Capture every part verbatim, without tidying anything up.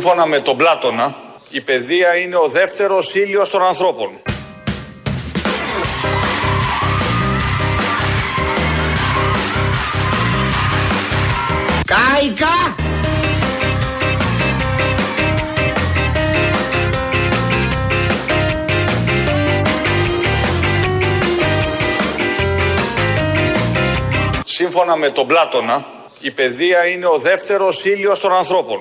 σύμφωνα με τον Πλάτωνα, η παιδεία είναι ο δεύτερος ήλιος των ανθρώπων. Κάικα! Σύμφωνα με τον Πλάτωνα, η παιδεία είναι ο δεύτερος ήλιος των ανθρώπων.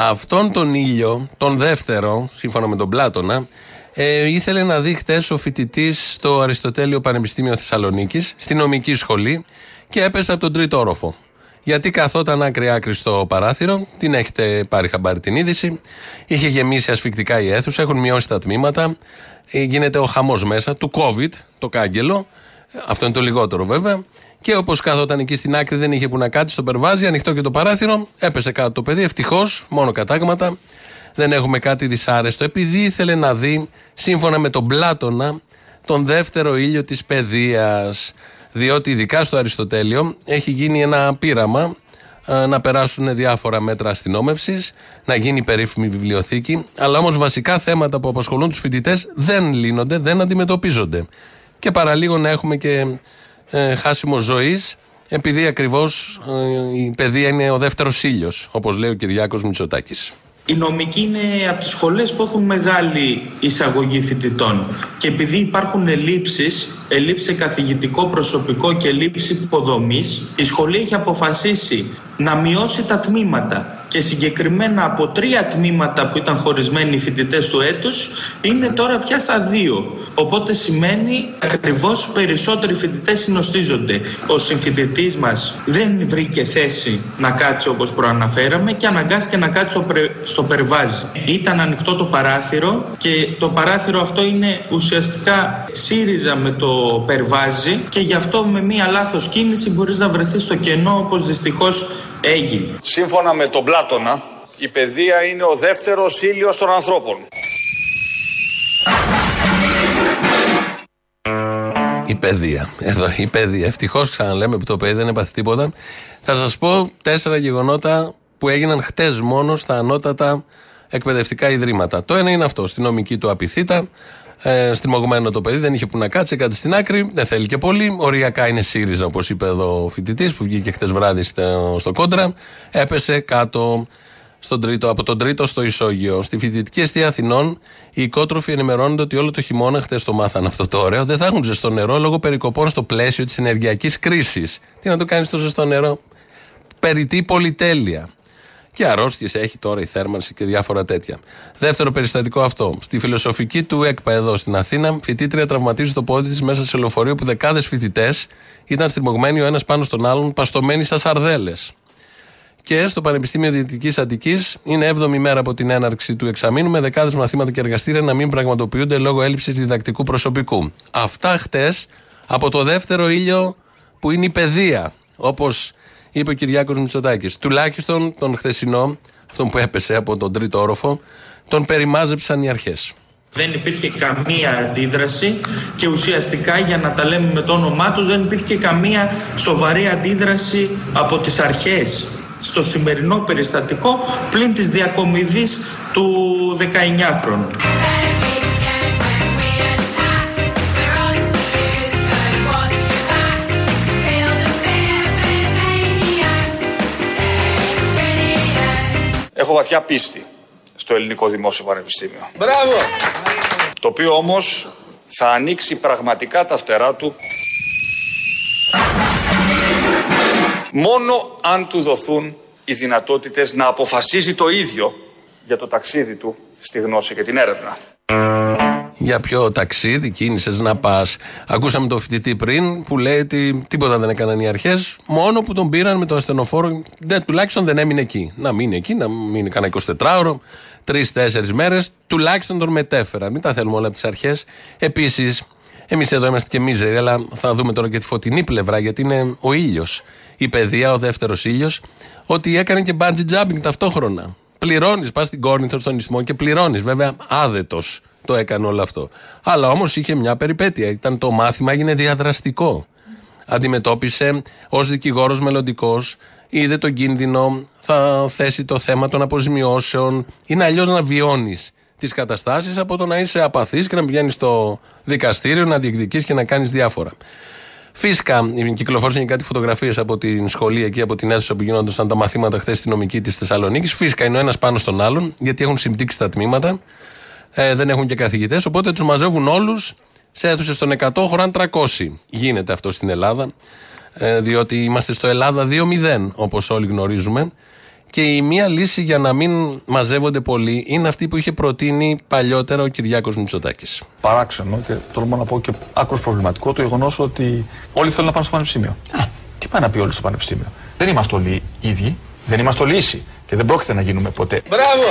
Αυτόν τον ήλιο, τον δεύτερο, σύμφωνα με τον Πλάτωνα, ε, ήθελε να δει χτες ο φοιτητής στο Αριστοτέλειο Πανεπιστήμιο Θεσσαλονίκης, στη νομική σχολή, και έπεσε από τον τρίτο όροφο. Γιατί καθόταν άκρη-άκρη στο παράθυρο, την έχετε πάρει χαμπάρι την είδηση, είχε γεμίσει ασφυκτικά η αίθουσα, έχουν μειώσει τα τμήματα, γίνεται ο χαμός μέσα, του COVID, το κάγκελο, αυτό είναι το λιγότερο βέβαια. Και όπως καθόταν εκεί στην άκρη, δεν είχε που να κάτσει, στο περβάζει, ανοιχτό και το παράθυρο, έπεσε κάτω το παιδί. Ευτυχώς, μόνο κατάγματα, δεν έχουμε κάτι δυσάρεστο. Επειδή ήθελε να δει, σύμφωνα με τον Πλάτωνα, τον δεύτερο ήλιο της παιδείας. Διότι ειδικά στο Αριστοτέλειο έχει γίνει ένα πείραμα να περάσουν διάφορα μέτρα αστυνόμευσης, να γίνει περίφημη βιβλιοθήκη. Αλλά όμως βασικά θέματα που απασχολούν τους φοιτητές δεν λύνονται, δεν αντιμετωπίζονται. Και παραλίγο να έχουμε και Ε, χάσιμο ζωής, επειδή ακριβώς ε, η παιδεία είναι ο δεύτερος ήλιος, όπως λέει ο Κυριάκος Μητσοτάκης. Η νομική είναι από τις σχολές που έχουν μεγάλη εισαγωγή φοιτητών και επειδή υπάρχουν ελλείψεις, ελλείψη καθηγητικό προσωπικό και ελλείψη υποδομής, η σχολή έχει αποφασίσει να μειώσει τα τμήματα. Και συγκεκριμένα από τρία τμήματα που ήταν χωρισμένοι οι φοιτητές του έτους, είναι τώρα πια στα δύο. Οπότε σημαίνει ακριβώς περισσότεροι φοιτητές συνοστίζονται. Ο συμφοιτητής μας δεν βρήκε θέση να κάτσει όπως προαναφέραμε και αναγκάστηκε να κάτσει στο περβάζι. Ήταν ανοιχτό το παράθυρο και το παράθυρο αυτό είναι ουσιαστικά σύριζα με το περβάζι και γι' αυτό με μία λάθος κίνηση μπορείς να βρεθείς στο κενό όπως δυστυχώς έγινε. Σύμφωνα με τον Πλάτωνα, η παιδεία είναι ο δεύτερος ήλιος των ανθρώπων. Η παιδεία. Εδώ η παιδεία. Ευτυχώς ξαναλέμε που το παιδί δεν έπαθε τίποτα. Θα σας πω τέσσερα γεγονότα που έγιναν χτες μόνο στα ανώτατα εκπαιδευτικά ιδρύματα. Το ένα είναι αυτό. Στη νομική του απειθήτα. Ε, στριμωγμένο το παιδί, δεν είχε που να κάτσει, κάτι στην άκρη, δεν θέλει και πολύ. Οριακά είναι σύριζα, όπως είπε εδώ ο φοιτητής που βγήκε χτες βράδυ στο, στο Κόντρα. Έπεσε κάτω στον τρίτο, από τον τρίτο στο ισόγειο. Στη φοιτητική εστία Αθηνών, οι οικότροφοι ενημερώνονται ότι όλο το χειμώνα, χτες το μάθαν αυτό το ωραίο, δεν θα έχουν ζεστό νερό λόγω περικοπών στο πλαίσιο της ενεργειακής κρίσης. Τι να το κάνεις το ζεστό νερό, περιττή πολυτέλεια. Και αρρώστιες έχει τώρα η θέρμανση και διάφορα τέτοια. Δεύτερο περιστατικό αυτό. Στη φιλοσοφική του ΕΚΠΑ εδώ στην Αθήνα, φοιτήτρια τραυματίζει το πόδι της μέσα σε λεωφορείο που δεκάδες φοιτητές ήταν στριμωγμένοι ο ένας πάνω στον άλλον, παστωμένοι σαν σαρδέλες. Και στο Πανεπιστήμιο Δυτικής Αττικής είναι έβδομη μέρα από την έναρξη του εξαμήνου, με δεκάδες μαθήματα και εργαστήρια να μην πραγματοποιούνται λόγω έλλειψης διδακτικού προσωπικού. Αυτά χτες από το δεύτερο ήλιο που είναι η παιδεία, όπως είπε ο Κυριάκος Μητσοτάκης. Τουλάχιστον τον χθεσινό, αυτόν που έπεσε από τον τρίτο όροφο, τον περιμάζεψαν οι αρχές. Δεν υπήρχε καμία αντίδραση και ουσιαστικά, για να τα λέμε με το όνομά τους, δεν υπήρχε καμία σοβαρή αντίδραση από τις αρχές στο σημερινό περιστατικό, πλην της διακομιδής του δεκαεννιάχρονου. Έχω βαθιά πίστη στο Ελληνικό Δημόσιο Πανεπιστήμιο. Μπράβο! Το οποίο όμως θα ανοίξει πραγματικά τα φτερά του μόνο αν του δοθούν οι δυνατότητες να αποφασίζει το ίδιο για το ταξίδι του στη γνώση και την έρευνα. Για ποιο ταξίδι κίνησες να πας? Ακούσαμε τον φοιτητή πριν που λέει ότι τίποτα δεν έκαναν οι αρχές, μόνο που τον πήραν με τον ασθενοφόρο, δεν, τουλάχιστον δεν έμεινε εκεί. Να μείνει εκεί, να μείνει κανένα εικοσιτετράωρο, τρεις τέσσερις μέρες, τουλάχιστον τον μετέφεραν. Μην τα θέλουμε όλα από τις αρχές. Επίσης, εμείς εδώ είμαστε και μίζεροι, αλλά θα δούμε τώρα και τη φωτεινή πλευρά, γιατί είναι ο ήλιος. Η παιδεία, ο δεύτερος ήλιος, ότι έκανε και bungee jumping ταυτόχρονα. Πληρώνεις, πας στην Κόρινθο, στον Ισθμό και πληρώνεις. Βέβαια, άδετος το έκανε όλο αυτό. Αλλά όμως είχε μια περιπέτεια. Ήταν το μάθημα, έγινε διαδραστικό. Αντιμετώπισε ως δικηγόρος μελλοντικός είδε τον κίνδυνο, θα θέσει το θέμα των αποζημιώσεων. Είναι αλλιώς να βιώνεις τις καταστάσεις από το να είσαι απαθής και να πηγαίνεις στο δικαστήριο να διεκδικείς και να κάνεις διάφορα. Φίσκα, κυκλοφόρησαν και κάτι φωτογραφίες από την σχολή εκεί, από την αίθουσα που γινόντουσαν τα μαθήματα χθες στη νομική της Θεσσαλονίκης. Φίσκα είναι ο ένας πάνω στον άλλον, γιατί έχουν συμπτύξει τα τμήματα, ε, δεν έχουν και καθηγητές, οπότε τους μαζεύουν όλους σε αίθουσες των εκατό, χωράν τριακόσια. Γίνεται αυτό στην Ελλάδα, ε, διότι είμαστε στο Ελλάδα δύο μηδέν, όπως όλοι γνωρίζουμε. Και η μία λύση για να μην μαζεύονται πολλοί είναι αυτή που είχε προτείνει παλιότερα ο Κυριάκος Μητσοτάκης. Παράξενο και τολμώ να πω και άκρως προβληματικό το γεγονός ότι όλοι θέλουν να πάνε στο πανεπιστήμιο. Α, τι πάει να πει όλοι στο πανεπιστήμιο. Δεν είμαστε όλοι ίδιοι, δεν είμαστε όλοι ίσοι και δεν πρόκειται να γίνουμε ποτέ. Μπράβο!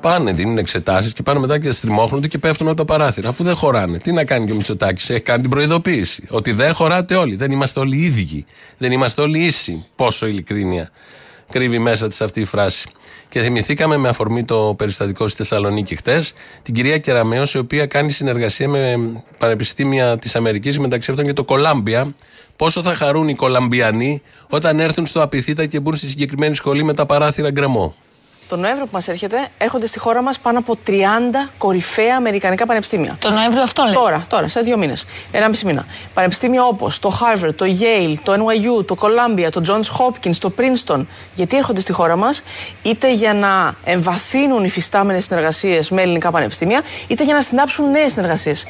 Πάνε, δίνουν εξετάσεις και πάνε μετά και στριμώχνονται και πέφτουν από τα παράθυρα αφού δεν χωράνε. Τι να κάνει και ο Μητσοτάκης, έχει κάνει την προειδοποίηση. Ότι δεν χωράτε όλοι, δεν είμαστε όλοι ίδιοι, δεν είμαστε όλοι ίσοι. Πόσο ειλικρίνεια κρύβει μέσα της αυτή η φράση. Και θυμηθήκαμε με αφορμή το περιστατικό στη Θεσσαλονίκη χτες την κυρία Κεραμέως, η οποία κάνει συνεργασία με πανεπιστήμια της Αμερικής, μεταξύ αυτών και το Columbia. Πόσο θα χαρούν οι Κολαμπιανοί όταν έρθουν στο Απιθύτα και μπουν στη συγκεκριμένη σχολή με τα παράθυρα γκρεμό. Το Νοέμβριο που μας έρχεται, έρχονται στη χώρα μας πάνω από τριάντα κορυφαία αμερικανικά πανεπιστήμια. Το Νοέμβριο αυτό λέει. Τώρα, τώρα, σε δύο μήνες, ενάμιση μήνα. Πανεπιστήμια όπως το Harvard, το Yale, το εν γουάι γιου, το Columbia, το Johns Hopkins, το Princeton. Γιατί έρχονται στη χώρα μας, είτε για να εμβαθύνουν υφιστάμενες συνεργασίες με ελληνικά πανεπιστήμια, είτε για να συνάψουν νέες συνεργασίες.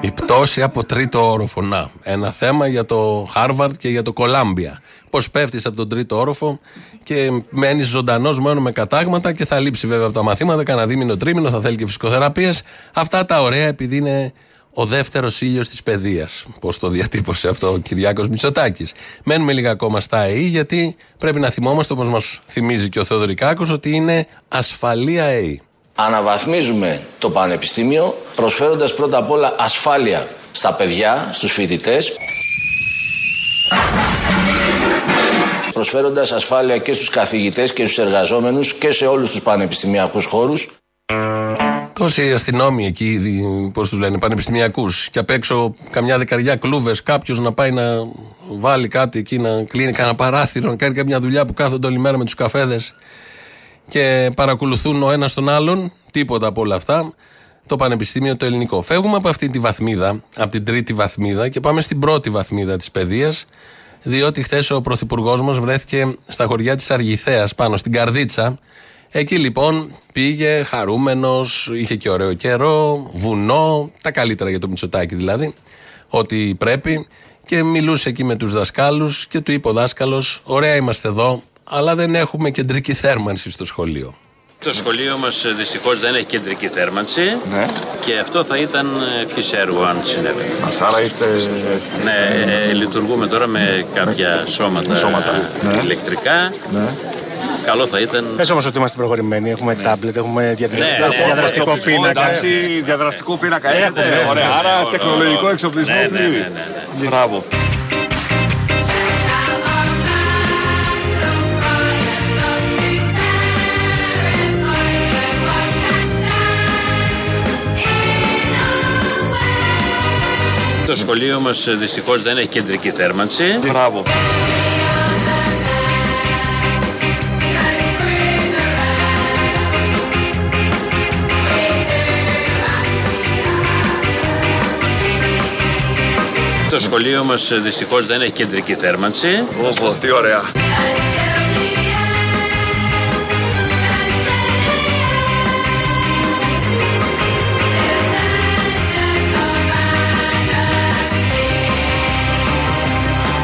Η πτώση από τρίτο όροφο. Να, ένα θέμα για το Harvard και για το Columbia. Πώς πέφτεις από τον τρίτο όροφο και μένεις ζωντανός μόνο με κατάγματα και θα λείψει βέβαια από τα μαθήματα, κανένα δίμηνο, τρίμηνο, θα θέλει και φυσικοθεραπείες. Αυτά τα ωραία επειδή είναι ο δεύτερος ήλιος της παιδείας. Πώς το διατύπωσε αυτό ο Κυριάκος Μητσοτάκης. Μένουμε λίγα ακόμα στα ΑΕΗ, γιατί πρέπει να θυμόμαστε, όπως μας θυμίζει και ο Θεοδρικάκος, ότι είναι ασφαλή ΑΕΗ. Αναβαθμίζουμε το πανεπιστήμιο προσφέροντας πρώτα απ' όλα ασφάλεια στα παιδιά, στους φοιτητές, προσφέροντας ασφάλεια και στους καθηγητές και στους εργαζόμενους και σε όλους τους πανεπιστημιακούς χώρους. Τόσοι αστυνόμοι εκεί, πώς τους λένε, πανεπιστημιακούς, και απ' έξω καμιά δεκαριά κλούβες, κάποιος να πάει να βάλει κάτι εκεί, να κλείνει κανένα παράθυρο, να κάνει καμιά δουλειά που κάθονται όλη μέρα με τους καφέδες και παρακολουθούν ο ένας τον άλλον. Τίποτα από όλα αυτά. Το πανεπιστήμιο το ελληνικό. Φεύγουμε από αυτή τη βαθμίδα, από την τρίτη βαθμίδα, και πάμε στην πρώτη βαθμίδα της παιδείας, διότι χθες ο πρωθυπουργός μας βρέθηκε στα χωριά της Αργιθέας, πάνω στην Καρδίτσα. Εκεί λοιπόν πήγε χαρούμενος, είχε και ωραίο καιρό, βουνό, τα καλύτερα για το Μητσοτάκη δηλαδή, ό,τι πρέπει, και μιλούσε εκεί με τους δασκάλους και του είπε ο δάσκαλος: ωραία είμαστε εδώ, αλλά δεν έχουμε κεντρική θέρμανση στο σχολείο. Το σχολείο μας δυστυχώς δεν έχει κεντρική θέρμανση, ναι, και αυτό θα ήταν ευχής έργο αν συνέβη. Άρα είστε... Ναι, ε, λειτουργούμε τώρα με κάποια με... σώματα, σώματα. Ναι. Ηλεκτρικά. Ναι. Καλό θα ήταν. Πες όμως ότι είμαστε προχωρημένοι, έχουμε τάμπλετ, έχουμε διαδραστικό πίνακα. Διαδραστικό πίνακα έχουμε, ωραία. Άρα τεχνολογικό εξοπλισμό. Μπράβο. Το σχολείο μας δυστυχώς δεν έχει κεντρική θέρμανση. Μπράβο. Το σχολείο μας δυστυχώς δεν έχει κεντρική θέρμανση. Ω, τι ωραία.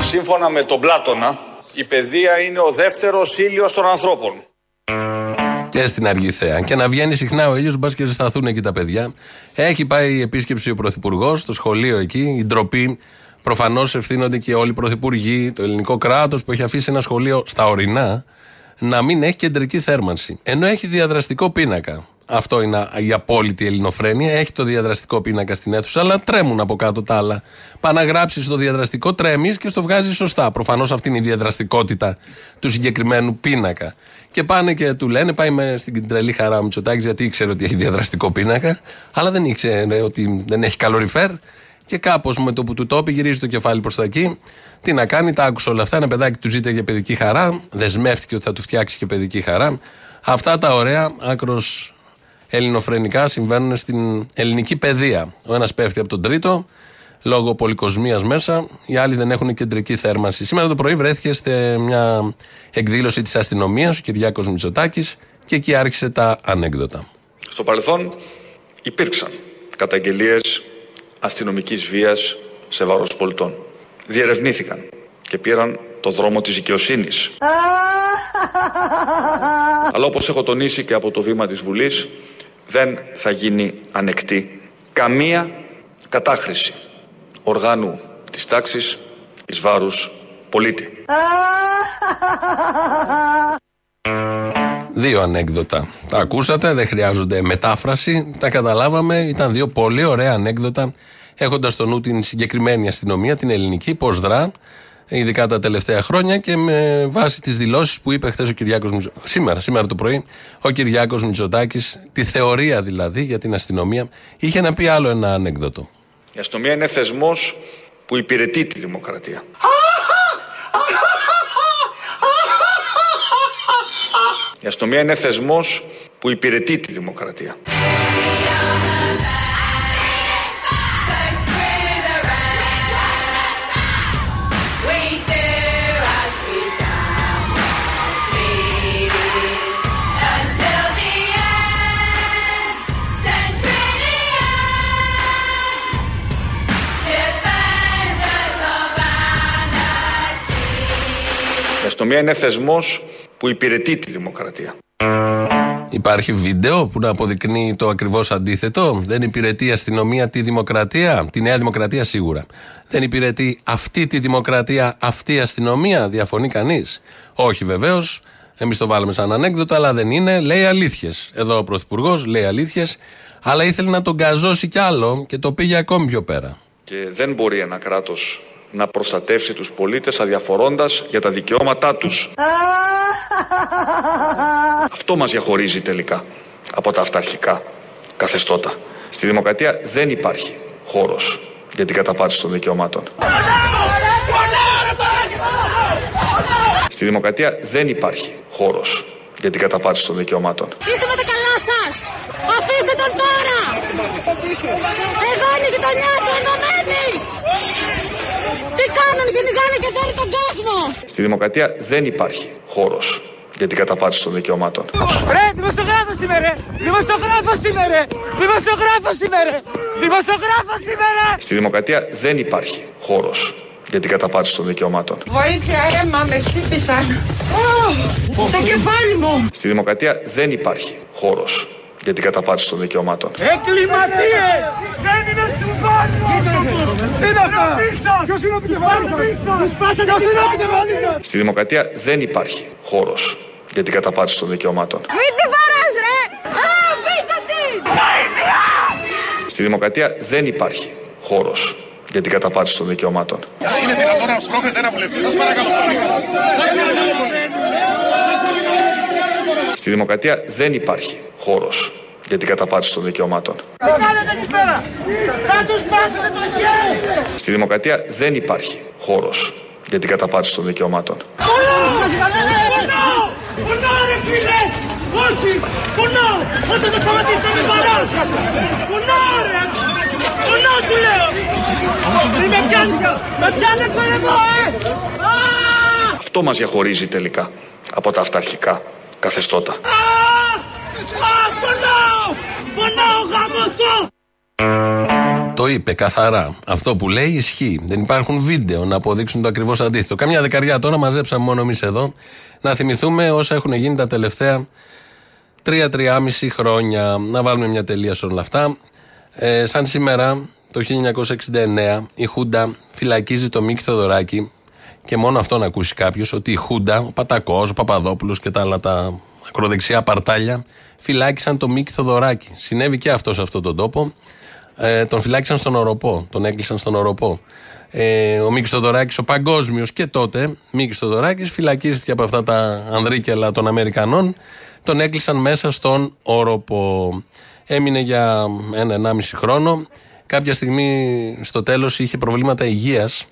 Σύμφωνα με τον Πλάτωνα, η παιδεία είναι ο δεύτερος ήλιος των ανθρώπων. Και στην Αργιθέα. Και να βγαίνει συχνά ο ήλιος, μπας και ζεσταθούν εκεί τα παιδιά. Έχει πάει η επίσκεψη ο πρωθυπουργός στο σχολείο εκεί. Η ντροπή. Προφανώς ευθύνονται και όλοι οι πρωθυπουργοί, το ελληνικό κράτος που έχει αφήσει ένα σχολείο στα ορεινά να μην έχει κεντρική θέρμανση. Ενώ έχει διαδραστικό πίνακα. Αυτό είναι η απόλυτη ελληνοφρένεια. Έχει το διαδραστικό πίνακα στην αίθουσα, αλλά τρέμουν από κάτω τα άλλα. Πά να γράψεις το διαδραστικό, τρέμεις και στο βγάζεις σωστά. Προφανώς αυτή είναι η διαδραστικότητα του συγκεκριμένου πίνακα. Και πάνε και του λένε, πάει με στην τρελή χαρά ο Μητσοτάκης, γιατί ήξερε ότι έχει διαδραστικό πίνακα, αλλά δεν ήξερε ότι δεν έχει καλοριφέρ. Και κάπως με το που του τόπι γυρίζει το κεφάλι προς τα εκεί. Τι να κάνει, τα άκουσε όλα αυτά. Ένα παιδάκι του ζήτησε για παιδική χαρά. Δεσμεύτηκε ότι θα του φτιάξει και παιδική χαρά. Αυτά τα ωραία, άκρος ελληνοφρενικά, συμβαίνουν στην ελληνική παιδεία. Ο ένας πέφτει από τον τρίτο, λόγω πολυκοσμίας μέσα. Οι άλλοι δεν έχουν κεντρική θέρμανση. Σήμερα το πρωί βρέθηκε σε μια εκδήλωση της αστυνομίας, ο Κυριάκος Μητσοτάκης, και εκεί άρχισε τα ανέκδοτα. Στο παρελθόν υπήρξαν καταγγελίες αστυνομικής βίας σε βάρος πολιτών. Διερευνήθηκαν και πήραν το δρόμο της δικαιοσύνης. Αλλά όπως έχω τονίσει και από το βήμα της Βουλής, δεν θα γίνει ανεκτή καμία κατάχρηση οργάνου της τάξης εις βάρους πολίτη. Δύο ανέκδοτα. Τα ακούσατε, δεν χρειάζονται μετάφραση. Τα καταλάβαμε. Ήταν δύο πολύ ωραία ανέκδοτα, έχοντας στο νου την συγκεκριμένη αστυνομία, την ελληνική, πώς δρά, ειδικά τα τελευταία χρόνια, και με βάση τις δηλώσεις που είπε χθες ο Κυριάκος Μητσοτάκης, σήμερα, σήμερα το πρωί, ο Κυριάκος Μητσοτάκης, τη θεωρία δηλαδή για την αστυνομία, είχε να πει άλλο ένα ανέκδοτο. Η αστυνομία είναι θεσμός που υπηρετεί τη δημοκρατία. Η αστυνομία είναι θεσμός που υπηρετεί τη δημοκρατία. Η αστυνομία είναι θεσμός που υπηρετεί τη δημοκρατία. Υπάρχει βίντεο που να αποδεικνύει το ακριβώς αντίθετο. Δεν υπηρετεί η αστυνομία τη δημοκρατία, τη Νέα Δημοκρατία σίγουρα. Δεν υπηρετεί αυτή τη δημοκρατία, αυτή η αστυνομία, διαφωνεί κανείς? Όχι, βεβαίως. Εμείς το βάλαμε σαν ανέκδοτο, αλλά δεν είναι. Λέει αλήθειες. Εδώ ο Πρωθυπουργός λέει αλήθειες, αλλά ήθελε να τον καζώσει κι άλλο και το πήγε ακόμη πιο πέρα. Και δεν μπορεί ένα κράτος να προστατεύσει τους πολίτες αδιαφορώντας για τα δικαιώματά τους. Αυτό μας διαχωρίζει τελικά από τα αυταρχικά καθεστώτα. Στη δημοκρατία δεν υπάρχει χώρος για την καταπάτηση των δικαιωμάτων. Στη δημοκρατία δεν υπάρχει χώρος για την καταπάτηση των δικαιωμάτων. Είστε με τα καλά σας! Αφήστε τον τώρα! Εδώ είναι η γειτονιά του ενωμένη! Τι κάνουν, κυνηγάνε και δέρουν τον κόσμο! Στη δημοκρατία δεν υπάρχει χώρος για την καταπάτηση των δικαιωμάτων. Ρε, δημοσιογράφος σήμερα! Δημοσιογράφος σήμερα! Δημοσιογράφος σήμερα! Δημοσιογράφος σήμερα! Στη δημοκρατία δεν υπάρχει χώρος για την καταπάτηση των δικαιωμάτων. Βοήθεια, ρε, μα με χτύπησαν. Στα κεφάλι μου! Στη δημοκρατία δεν υπάρχει χώρος για την καταπάτηση των δικαιωμάτων. Εγκληματίες! Δεν είναι τσιμπάνιος! Τι είναι αυτά! Ποιος είναι ο πιτεβάλης! Στη δημοκρατία δεν υπάρχει χώρος για την καταπάτηση των δικαιωμάτων. Μην τη βαράς, ρε! Αφήστε τη! Στη δημοκρατία δεν υπάρχει χώρος για την καταπάτηση των δικαιωμάτων. Είναι δυνατόν να σπρώχνετε ένα βουλευτή? Σας παρακαλώ. Στη δημοκρατία δεν υπάρχει χώρος για την καταπάτηση των δικαιωμάτων. Τι κάνετε εκεί πέρα? Θα τους πάσετε το χέρι! Στη δημοκρατία δεν υπάρχει χώρος για την καταπάτηση των δικαιωμάτων. Πονάω, ρε φίλε! Όχι! Πονάω! Όταν το σταματήσεις θα με παράσεις! Πονάω, ρε! Πονάω, σου λέω! Μην με πιάνεις! Με πιάνεις το λεμό, ε! Αυτό μας διαχωρίζει τελικά από τα αυταρχικά καθεστώτα. Το είπε καθαρά. Αυτό που λέει ισχύει. Δεν υπάρχουν βίντεο να αποδείξουν το ακριβώς αντίθετο. Καμιά δεκαριά τώρα μαζέψαμε μόνο εμείς εδώ να θυμηθούμε όσα έχουν γίνει τα τελευταία τρία με τρία και μισό χρόνια. Να βάλουμε μια τελεία σε όλα αυτά. Ε, σαν σήμερα το χίλια εννιακόσια εξήντα εννέα η Χούντα φυλακίζει το Μίκη Θεοδωράκη. Και μόνο αυτό να ακούσει κάποιος, ότι η Χούντα, ο Πατακός, ο Παπαδόπουλος και τα άλλα τα ακροδεξιά παρτάλια φυλάκισαν τον Μίκη Θεοδωράκη. Συνέβη και αυτό σε αυτόν τον τόπο. Ε, τον φυλάκισαν στον Οροπό, τον έκλεισαν στον Οροπό. Ε, ο Μίκης Θεοδωράκης, ο παγκόσμιος και τότε Μίκης Θεοδωράκης, φυλακίστηκε από αυτά τα ανδρίκελα των Αμερικανών. Τον έκλεισαν μέσα στον Οροπό. Έμεινε για ένα ενάμιση χρόνο. κάποια στιγμή στο τέλος είχε προβλήματα υγείας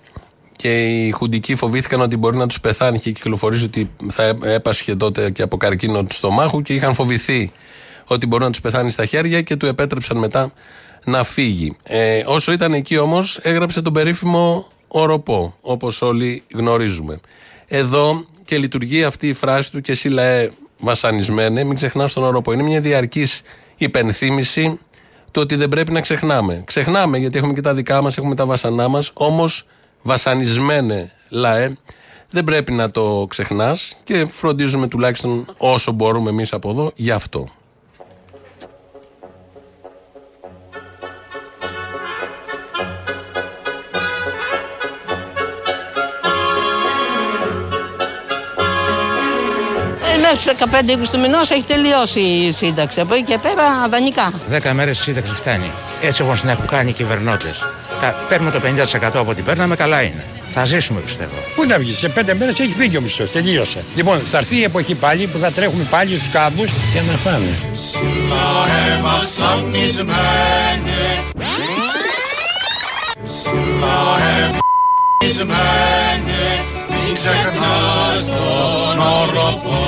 και οι χουντικοί φοβήθηκαν ότι μπορεί να τους πεθάνει. Είχε κυκλοφορήσει ότι θα έπασχε τότε και από καρκίνο του στομάχου και είχαν φοβηθεί ότι μπορεί να τους πεθάνει στα χέρια και του επέτρεψαν μετά να φύγει. Ε, όσο ήταν εκεί όμως έγραψε τον περίφημο Οροπό, όπως όλοι γνωρίζουμε. Εδώ και λειτουργεί αυτή η φράση του «και εσύ λαέ βασανισμένε, μην ξεχνάς τον Οροπό». Είναι μια διαρκής υπενθύμηση του ότι δεν πρέπει να ξεχνάμε. Ξεχνάμε γιατί έχουμε και τα δικά μας, έχουμε τα βασανά μας, όμως βασανισμένε λαέ δεν πρέπει να το ξεχνάς και φροντίζουμε τουλάχιστον όσο μπορούμε εμείς από εδώ γι' αυτό. δεκαπέντε είκοσι του μηνός έχει τελειώσει η σύνταξη. Από εκεί και πέρα δανεικά. δέκα μέρες η σύνταξη φτάνει. Έτσι όπως την έχουν κάνει οι κυβερνώτες. Παίρνουμε το πενήντα τοις εκατό από ό,τι παίρναμε, καλά είναι. Θα ζήσουμε πιστεύω. Πού να βγει, σε πέντε μέρες έχει βγει και ο μισθός. Τελείωσε. Λοιπόν, θα έρθει η εποχή πάλι που θα τρέχουμε πάλι στους κάμπους για να φάνε. Μην ξεχνάς τον Οροπό.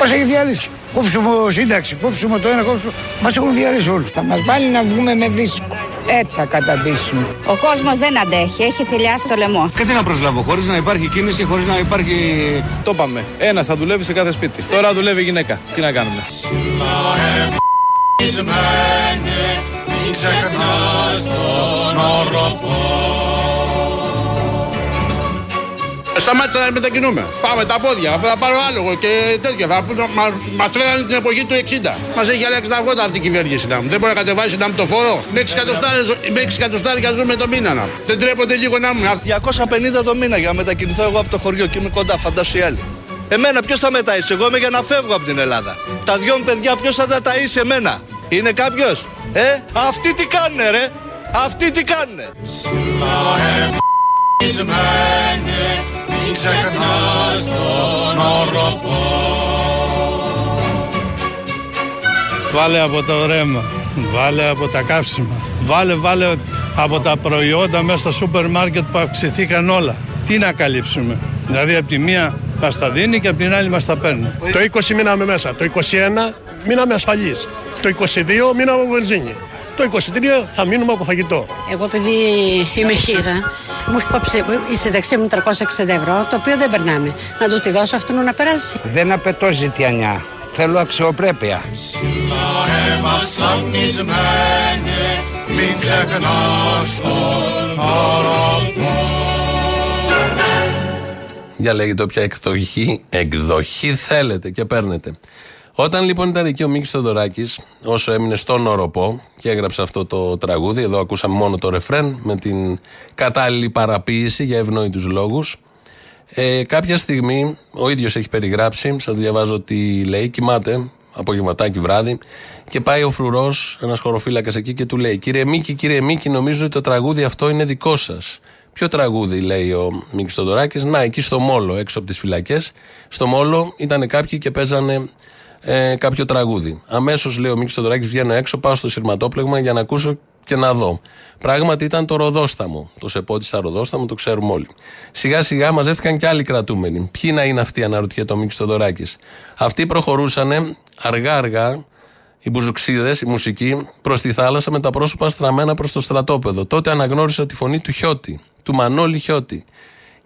Μας έχει διαλύσει. Κόψουμε σύνταξη, κόψουμε το ένα, κόψουμε... Μας έχουν διαλύσει όλους. Θα μας βάλει να βγούμε με δίσκο. Έτσι θα καταντήσουμε. Ο κόσμος δεν αντέχει, έχει θηλιάσει το λαιμό. Και τι να προσλάβω, χωρίς να υπάρχει κίνηση, χωρίς να υπάρχει... Το είπαμε, ένας θα δουλεύει σε κάθε σπίτι. Τώρα δουλεύει η γυναίκα, τι να κάνουμε. Μην ξεχνάς τον Οροπό. Σταμάτησα να μετακινούμε. Πάμε τα πόδια, θα πάρω άλογο και τέτοια. Θα... Μας φέρανε την εποχή του εξήντα. Μας έχει αλλάξει τα γότα αυτή η κυβέρνηση. Να. Δεν μπορεί να κατεβάσει να μου το φορώ. Με έξι εκατοστάρια ζούμε το μήνα. Να. Δεν τρέπονται λίγο να μου. διακόσια πενήντα το μήνα για να μετακινηθώ εγώ από το χωριό και είμαι κοντά, φαντάσου άλλοι. Εμένα ποιος θα με ταΐσει, εγώ είμαι για να φεύγω από την Ελλάδα. Τα δυο μου παιδιά ποιος θα τα ταΐσει εμένα. Είναι κάποιος. Ε, αυτοί τι κάνουνε ρε, αυτοί τι κάνουνε. Βάλε από το ρέμα, βάλε από τα καύσιμα, βάλε, βάλε από τα προϊόντα μέσα στο σούπερ μάρκετ που αυξηθήκαν όλα. Τι να καλύψουμε, δηλαδή από τη μία μας τα δίνει και από την άλλη μας τα παίρνει. Το είκοσι μείναμε μέσα, το είκοσι ένα μείναμε ασφαλείς. Το είκοσι δύο μείναμε από βενζίνη. Το είκοσι τρία θα μείνουμε από φαγητό. Εγώ επειδή είμαι χείρα, μου έχει κόψει η συνταξία μου τριακόσια εξήντα ευρώ, το οποίο δεν περνάμε. Να του τη δώσω αυτόν να περάσει. Δεν απαιτώ ζητιανιά. Θέλω αξιοπρέπεια. Μην ξεχνάς τον Οροπό. Διαλέγετε όποια εκδοχή, εκδοχή θέλετε και παίρνετε. Όταν λοιπόν ήταν εκεί ο Μίκης Θεοδωράκης, όσο έμεινε στον Οροπό και έγραψε αυτό το τραγούδι, εδώ ακούσαμε μόνο το ρεφρέν με την κατάλληλη παραποίηση για ευνόητους λόγους. Ε, κάποια στιγμή ο ίδιος έχει περιγράψει, σας διαβάζω τι λέει, κοιμάται απογευματάκι βράδυ και πάει ο φρουρός, ένας χωροφύλακας εκεί και του λέει «Κύριε Μίκη, κύριε Μίκη, νομίζω ότι το τραγούδι αυτό είναι δικό σας». Ποιο τραγούδι, λέει ο Μίκης Θεοδωράκης. Να, εκεί στο Μόλο, έξω από τις φυλακές. Στο Μόλο ήταν κάποιοι και παίζανε ε, κάποιο τραγούδι. Αμέσως, λέει ο Μίκης Θεοδωράκης, βγαίνω έξω, πάω στο σειρματόπλεγμα για να ακούσω και να δω. Πράγματι ήταν το Ροδόσταμο. Το Σεπότισσα Ροδόσταμο, το ξέρουμε όλοι. Σιγά-σιγά μαζεύτηκαν και άλλοι κρατούμενοι. Ποιοι να είναι αυτοί, αναρωτιέται ο Μίκης Θεοδωράκης. Αυτοί προχωρούσαν αργά-αργά. Οι μπουζουξίδες, η μουσική, προς τη θάλασσα με τα πρόσωπα στραμμένα προς το στρατόπεδο. Τότε αναγνώρισα τη φωνή του Χιώτη, του Μανόλη Χιώτη.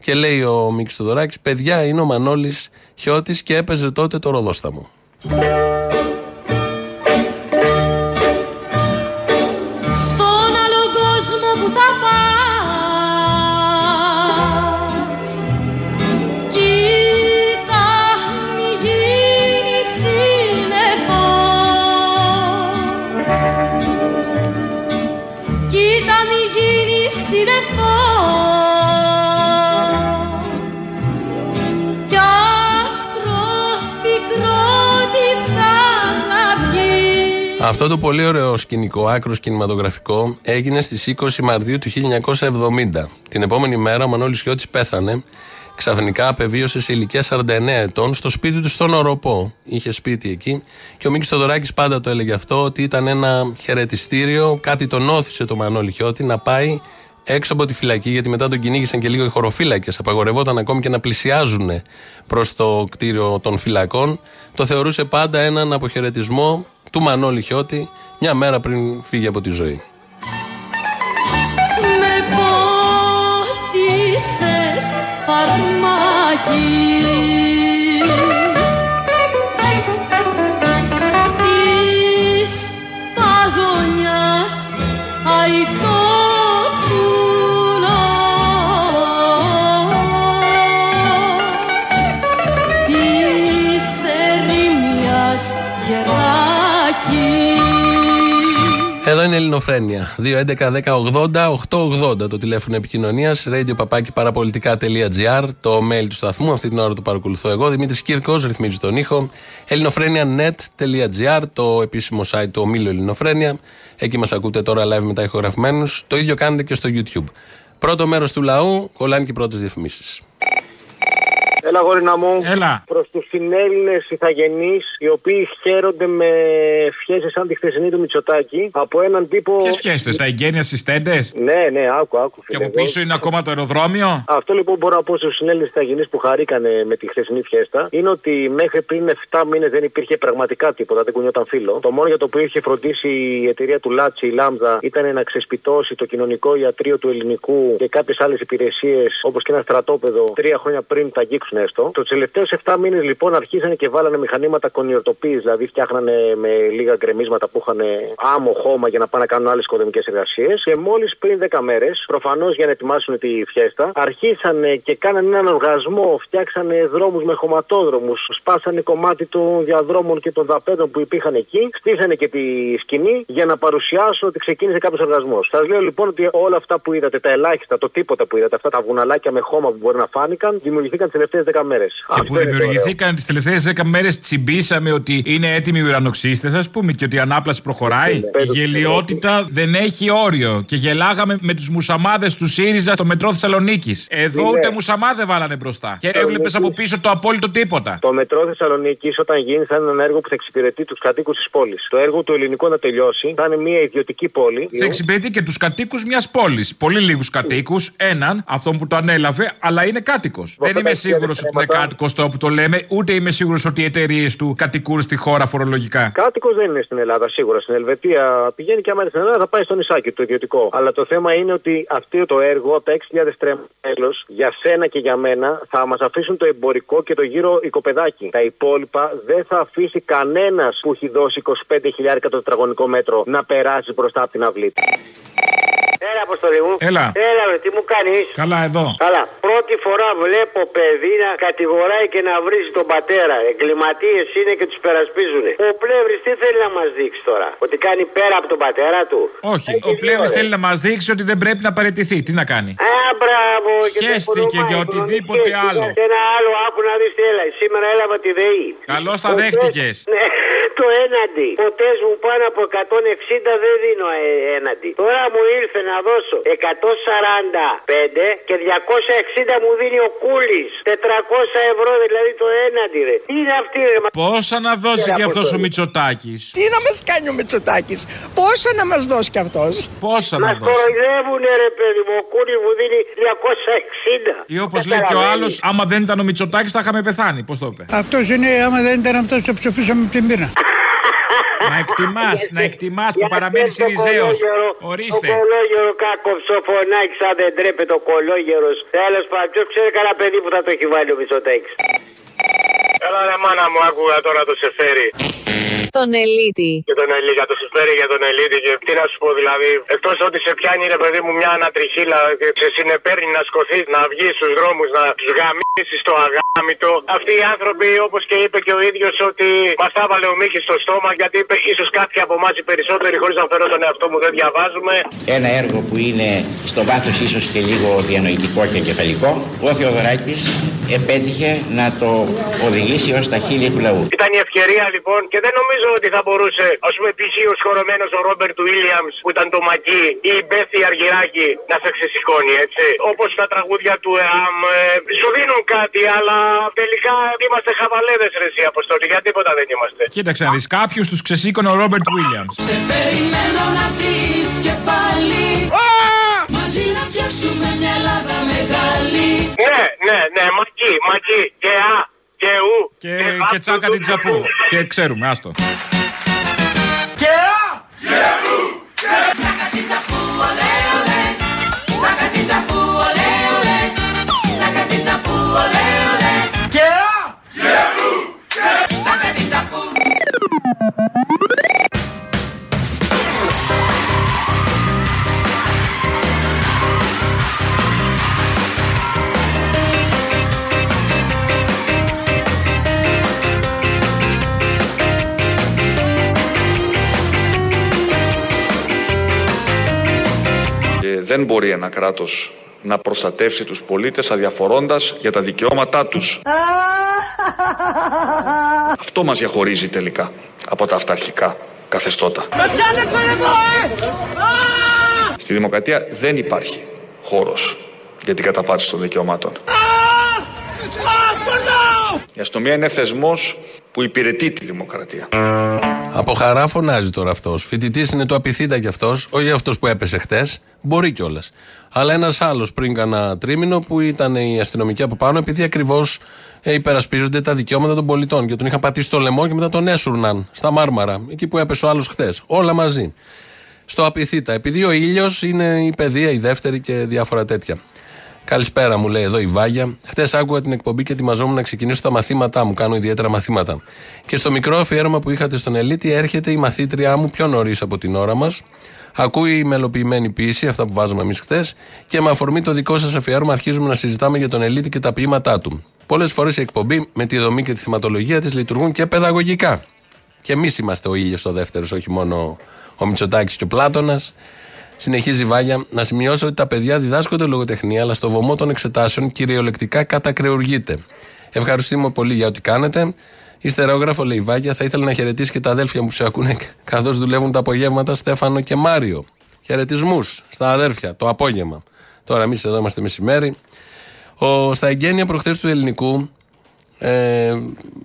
Και λέει ο Μίκης Θεοδωράκης, παιδιά είναι ο Μανόλης Χιώτης και έπαιζε τότε το Ροδόσταμο. Στον άλλο κόσμο που θα πας, κοίτα μη γίνει σύννεφο. Κοίτα μη γίνει σύννεφο. Αυτό το πολύ ωραίο σκηνικό, άκρος κινηματογραφικό, έγινε στις είκοσι Μαρτίου του χίλια εννιακόσια εβδομήντα. Την επόμενη μέρα ο Μανώλης Χιώτης πέθανε Ξαφνικά απεβίωσε σε ηλικία σαράντα εννέα ετών στο σπίτι του στον Οροπό. Είχε σπίτι εκεί και ο Μίκης Θεοδωράκης πάντα το έλεγε αυτό, ότι ήταν ένα χαιρετιστήριο, κάτι τον όθησε το Μανόλη Χιώτη να πάει έξω από τη φυλακή, γιατί μετά τον κυνήγησαν και λίγο οι χωροφύλακες. Απαγορευόταν ακόμη και να πλησιάζουν προς το κτίριο των φυλακών. Το θεωρούσε πάντα έναν αποχαιρετισμό του Μανώλη Χιώτη μια μέρα πριν φύγει από τη ζωή. Με πότισες φαρμάκι. Εδώ είναι η Ελληνοφρένεια. δύο έντεκα δέκα ογδόντα οκτακόσια ογδόντα το τηλέφωνο επικοινωνίας. radio παπάκι παραπολιτικά τελεία τζι άρ το mail του σταθμού. Αυτή την ώρα το παρακολουθώ εγώ. Δημήτρης Κύρκος ρυθμίζει τον ήχο. ελληνοφρένια τελεία net τελεία τζι άρ το επίσημο site του ομίλου Ελληνοφρένεια. Εκεί μας ακούτε τώρα live μετά ηχογραφημένους. Το ίδιο κάνετε και στο YouTube. Πρώτο μέρος του λαού, κολλάνε και οι πρώτες διαφημίσεις. Έλα, γόρινα μου. Έλα. Προς τους συνέλληνες ηθαγενείς, οι οποίοι χαίρονται με φιέσες σαν τη χθεσινή του Μητσοτάκη, από έναν τύπο. Ποιες φιέσες, τα εγγένεια στις τέντες? Ναι, ναι, άκου, άκου. Φίλε. Και από πίσω είναι ακόμα το αεροδρόμιο. Αυτό λοιπόν μπορώ να πω στους συνέλληνες ηθαγενείς που χαρήκανε με τη χθεσινή φιέστα, είναι ότι μέχρι πριν επτά μήνες δεν υπήρχε πραγματικά τίποτα, δεν κουνιόταν φύλλο. Το μόνο για το οποίο είχε φροντίσει η εταιρεία του Λάτση, η Λάμδα, ήταν να ξεσπιτώσει το κοινωνικό ιατρείο του ελληνικού και κάποιες άλλες υπηρεσίες, όπως και ένα στρατόπεδο, τρία χρόνια πριν τα αγγίξουν. Τους τελευταίους επτά μήνες λοιπόν αρχίσανε και βάλανε μηχανήματα κονιορτοποίησης, δηλαδή φτιάχνανε με λίγα γκρεμίσματα που είχαν άμμο χώμα για να πάνε να κάνουν άλλες οικοδομικές εργασίες. Και μόλις πριν δέκα μέρες, προφανώς για να ετοιμάσουν τη φιέστα, αρχίσανε και κάνανε έναν οργασμό, φτιάξανε δρόμους με χωματόδρομους, σπάσανε κομμάτι των διαδρόμων και των δαπέδων που υπήρχαν εκεί, στήσανε και τη σκηνή για να παρουσιάσουν ότι ξεκίνησε κάποιος οργασμός. Σας λέω λοιπόν ότι όλα αυτά που είδατε, τα ελάχιστα, το τίποτα που είδατε, αυτά τα βουναλάκια με χώμα που μπορεί να φάνηκαν, δημιουργήθηκαν τις τελευταίες δέκα μέρες. Και α, που δημιουργηθήκαν τις τελευταίες δέκα μέρες, τσιμπήσαμε ότι είναι έτοιμοι οι ουρανοξύστες, ας πούμε, και ότι η ανάπλαση προχωράει. Είναι, η γελιότητα δεν έχει όριο. Και γελάγαμε με τους μουσαμάδες του ΣΥΡΙΖΑ στο μετρό Θεσσαλονίκης. Εδώ είναι. Ούτε μουσαμά δεν βάλανε μπροστά. Και έβλεπες από πίσω το απόλυτο τίποτα. Το μετρό Θεσσαλονίκης, όταν γίνει, θα είναι ένα έργο που θα εξυπηρετεί τους κατοίκους της πόλης. Το έργο του ελληνικού να τελειώσει, θα είναι μια ιδιωτική πόλη. Θα εξυπηρετεί και τους κατοίκους μιας πόλης. Πολύ λίγους κατοίκους, έναν, αυτόν που το ανέλαβε, αλλά είναι κάτοικος. Δεν είμαι σίγουρος ότι είναι κάτοικος τώρα που το λέμε, ούτε είμαι σίγουρος ότι οι εταιρείες του κατοικούν στη χώρα φορολογικά. Κάτοικος δεν είναι στην Ελλάδα σίγουρα. Στην Ελβετία πηγαίνει και άμα είναι στην Ελλάδα θα πάει στο νησάκι του ιδιωτικό. Αλλά το θέμα είναι ότι αυτό το έργο από τα έξι χιλιάδες τρέμ τέλος για σένα και για μένα θα μας αφήσουν το εμπορικό και το γύρο οικοπεδάκι. Τα υπόλοιπα δεν θα αφήσει κανένας που έχει δώσει είκοσι πέντε χιλιάδες το τετραγωνικό μέτρο να περάσει μπροστά από την αυλή. Έλα, Αποστολή μου. Έλα. Έλα, ρε, τι μου κάνεις? Καλά, εδώ. Καλά. Πρώτη φορά βλέπω παιδί να κατηγοράει και να βρίζει τον πατέρα. Εγκληματίες είναι και τους περασπίζουν. Ο Πλεύρης τι θέλει να μας δείξει τώρα? Ότι κάνει πέρα από τον πατέρα του? Όχι. Έχει ο Πλεύρης θέλει να μας δείξει ότι δεν πρέπει να παραιτηθεί. Τι να κάνει? Α, μπράβο. Χέστηκε και οτιδήποτε σχέστηκα. Άλλο. Και ένα άλλο, άκου να δεις τι έλα. Σήμερα έλαβα τη ΔΕΗ. Καλώς τα δέχτηκες. Ναι, το έναντι. Ποτέ μου πάνω από εκατόν εξήντα δεν δίνω έναντι. Τώρα μου ήρθε να δώσω εκατόν σαράντα πέντε και διακόσια εξήντα μου δίνει ο Κούλης. τετρακόσια ευρώ δηλαδή το έναντι, ρε. Τι είναι αυτή, ρε? Πόσα να δώσει και αυτός ο Μητσοτάκης? Τι να μας κάνει ο Μητσοτάκης? Πόσα να μας δώσει κι αυτός? Πόσα μας να δώσει? Μας κοροϊδεύουνε, ρε παιδί μου. Ο Κούλης μου δίνει διακόσια εξήντα. Ή όπως λέει και ο άλλος, άμα δεν ήταν ο Μητσοτάκης θα είχαμε πεθάνει. Πώς το είπε? Αυτός είναι, άμα δεν ήταν αυτός θα ψηφίσαμε από την Πύρνα. Να εκτιμάς, να εκτιμάς που παραμένεις ριζέος. Ορίστε. Το κολόγερο κακοψοφωνάκι, σαν δεν τρέπεται το κολόγερος. Τέλος πάντων, ποιος ξέρει καλά παιδί που θα το έχει βάλει ο Μητσοτάκης. Έλα ρε μάνα μου, άκουγα τώρα το Σεφέρη. Τον Ελίτη. Και τον Ελίτη, για το Σεφέρη, για τον Ελίτη. Και τι να σου πω, δηλαδή, εκτός ότι σε πιάνει ρε παιδί μου μια ανατριχύλα και σε συνεπέρνει να σκοθείς, να βγεις στους δρόμους, να τους γαμίσεις το αγάμητο. Αυτοί οι άνθρωποι, όπως και είπε και ο ίδιος, ότι μας τα βάλε ο Μίχης στο στόμα, γιατί είπε ίσως κάποιοι από εμάς οι περισσότεροι, χωρίς να φέρω τον εαυτό μου, δεν διαβάζουμε. Ένα έργο που είναι στο βάθος ίσως και λίγο διανοητικό και κεφαλικό. Ο Θεοδωράκης επέτυχε να το οδηγήσει ως τα χείλη του λαού. Ήταν η ευκαιρία λοιπόν και δεν νομίζω ότι θα μπορούσε, ας πούμε, πλησίως χωρωμένος ο Ρόμπερτ Ουίλιαμς που ήταν το Μακί ή η Μπέφη Αργυράκη να σε ξεσηκώνει, έτσι. Όπως τα τραγούδια του ΕΑΜ ε, σου δίνουν κάτι, αλλά τελικά είμαστε χαβαλέδες ρε εσύ Αποστόλη, για τίποτα δεν είμαστε. Κοίταξε να δεις, κάποιους τους ξεσήκωνε ο Ρόμπερτ Ουίλιαμς. Σε περιμένω να δεις και πάλι. Μαζί να φτιάξουμε μια Ελλάδα μεγάλη. Ναι, ναι, ναι, Μακί, Μακί, και Α, και Ου. Και, και, και Τσάκα την Τζαπού. Και ξέρουμε, άστο. Και Α, και Ου, και Τσάκα την Τζαπού, ολέ, ολέ. Τσάκα την Τζαπού, ολέ, ολέ. Τσάκα την Τζαπού, ολέ, ολέ. Και Α, και Ου, και Τσάκα την Τζαπού. Δεν μπορεί ένα κράτος να προστατεύσει τους πολίτες αδιαφορώντας για τα δικαιώματά τους. Αυτό μας διαχωρίζει τελικά από τα αυταρχικά καθεστώτα. Στη δημοκρατία δεν υπάρχει χώρος για την καταπάτηση των δικαιωμάτων. Η αστυνομία είναι θεσμός που υπηρετεί τη δημοκρατία. Από χαρά φωνάζει τώρα αυτός. Φοιτητής είναι το απειθήτα κι αυτός, όχι αυτός που έπεσε χτες, μπορεί κιόλας. Αλλά ένας άλλος πριν κανένα τρίμηνο που ήταν οι αστυνομικοί από πάνω, επειδή ακριβώς υπερασπίζονται τα δικαιώματα των πολιτών και τον είχαν πατήσει στο λαιμό και μετά τον έσουρναν στα Μάρμαρα, εκεί που έπεσε ο άλλος χτες. Όλα μαζί. Στο απειθήτα. Επειδή ο ήλιος είναι η παιδεία, η δεύτερη και διάφορα τέτοια. Καλησπέρα, μου λέει εδώ η Βάγια. Χτες άκουγα την εκπομπή και ετοιμαζόμουν να ξεκινήσω τα μαθήματά μου. Κάνω ιδιαίτερα μαθήματα. Και στο μικρό αφιέρωμα που είχατε στον Ελίτη, έρχεται η μαθήτριά μου πιο νωρίς από την ώρα μας. Ακούει η μελοποιημένη ποίηση, αυτά που βάζαμε εμείς χτες. Και με αφορμή το δικό σας αφιέρωμα, αρχίζουμε να συζητάμε για τον Ελίτη και τα ποίηματά του. Πολλές φορές η εκπομπή, με τη δομή και τη θεματολογία της, λειτουργούν και παιδαγωγικά. Και εμείς είμαστε ο ήλιος ο δεύτερος, όχι μόνο ο Μητσοτάκης και ο Πλάτωνας. Συνεχίζει η Βάγια, να σημειώσω ότι τα παιδιά διδάσκονται λογοτεχνία, αλλά στο βωμό των εξετάσεων κυριολεκτικά κατακρεουργείται. Ευχαριστούμε πολύ για ό,τι κάνετε. Ιστερόγραφο, λέει η Βάγια, θα ήθελα να χαιρετήσει και τα αδέρφια μου που σε ακούνε καθώς δουλεύουν τα απογεύματα, Στέφανο και Μάριο. Χαιρετισμούς στα αδέρφια, το απόγευμα. Τώρα εμείς εδώ είμαστε μεσημέρι. Ο, στα εγγένεια προχθές του Ελληνικού, Ε,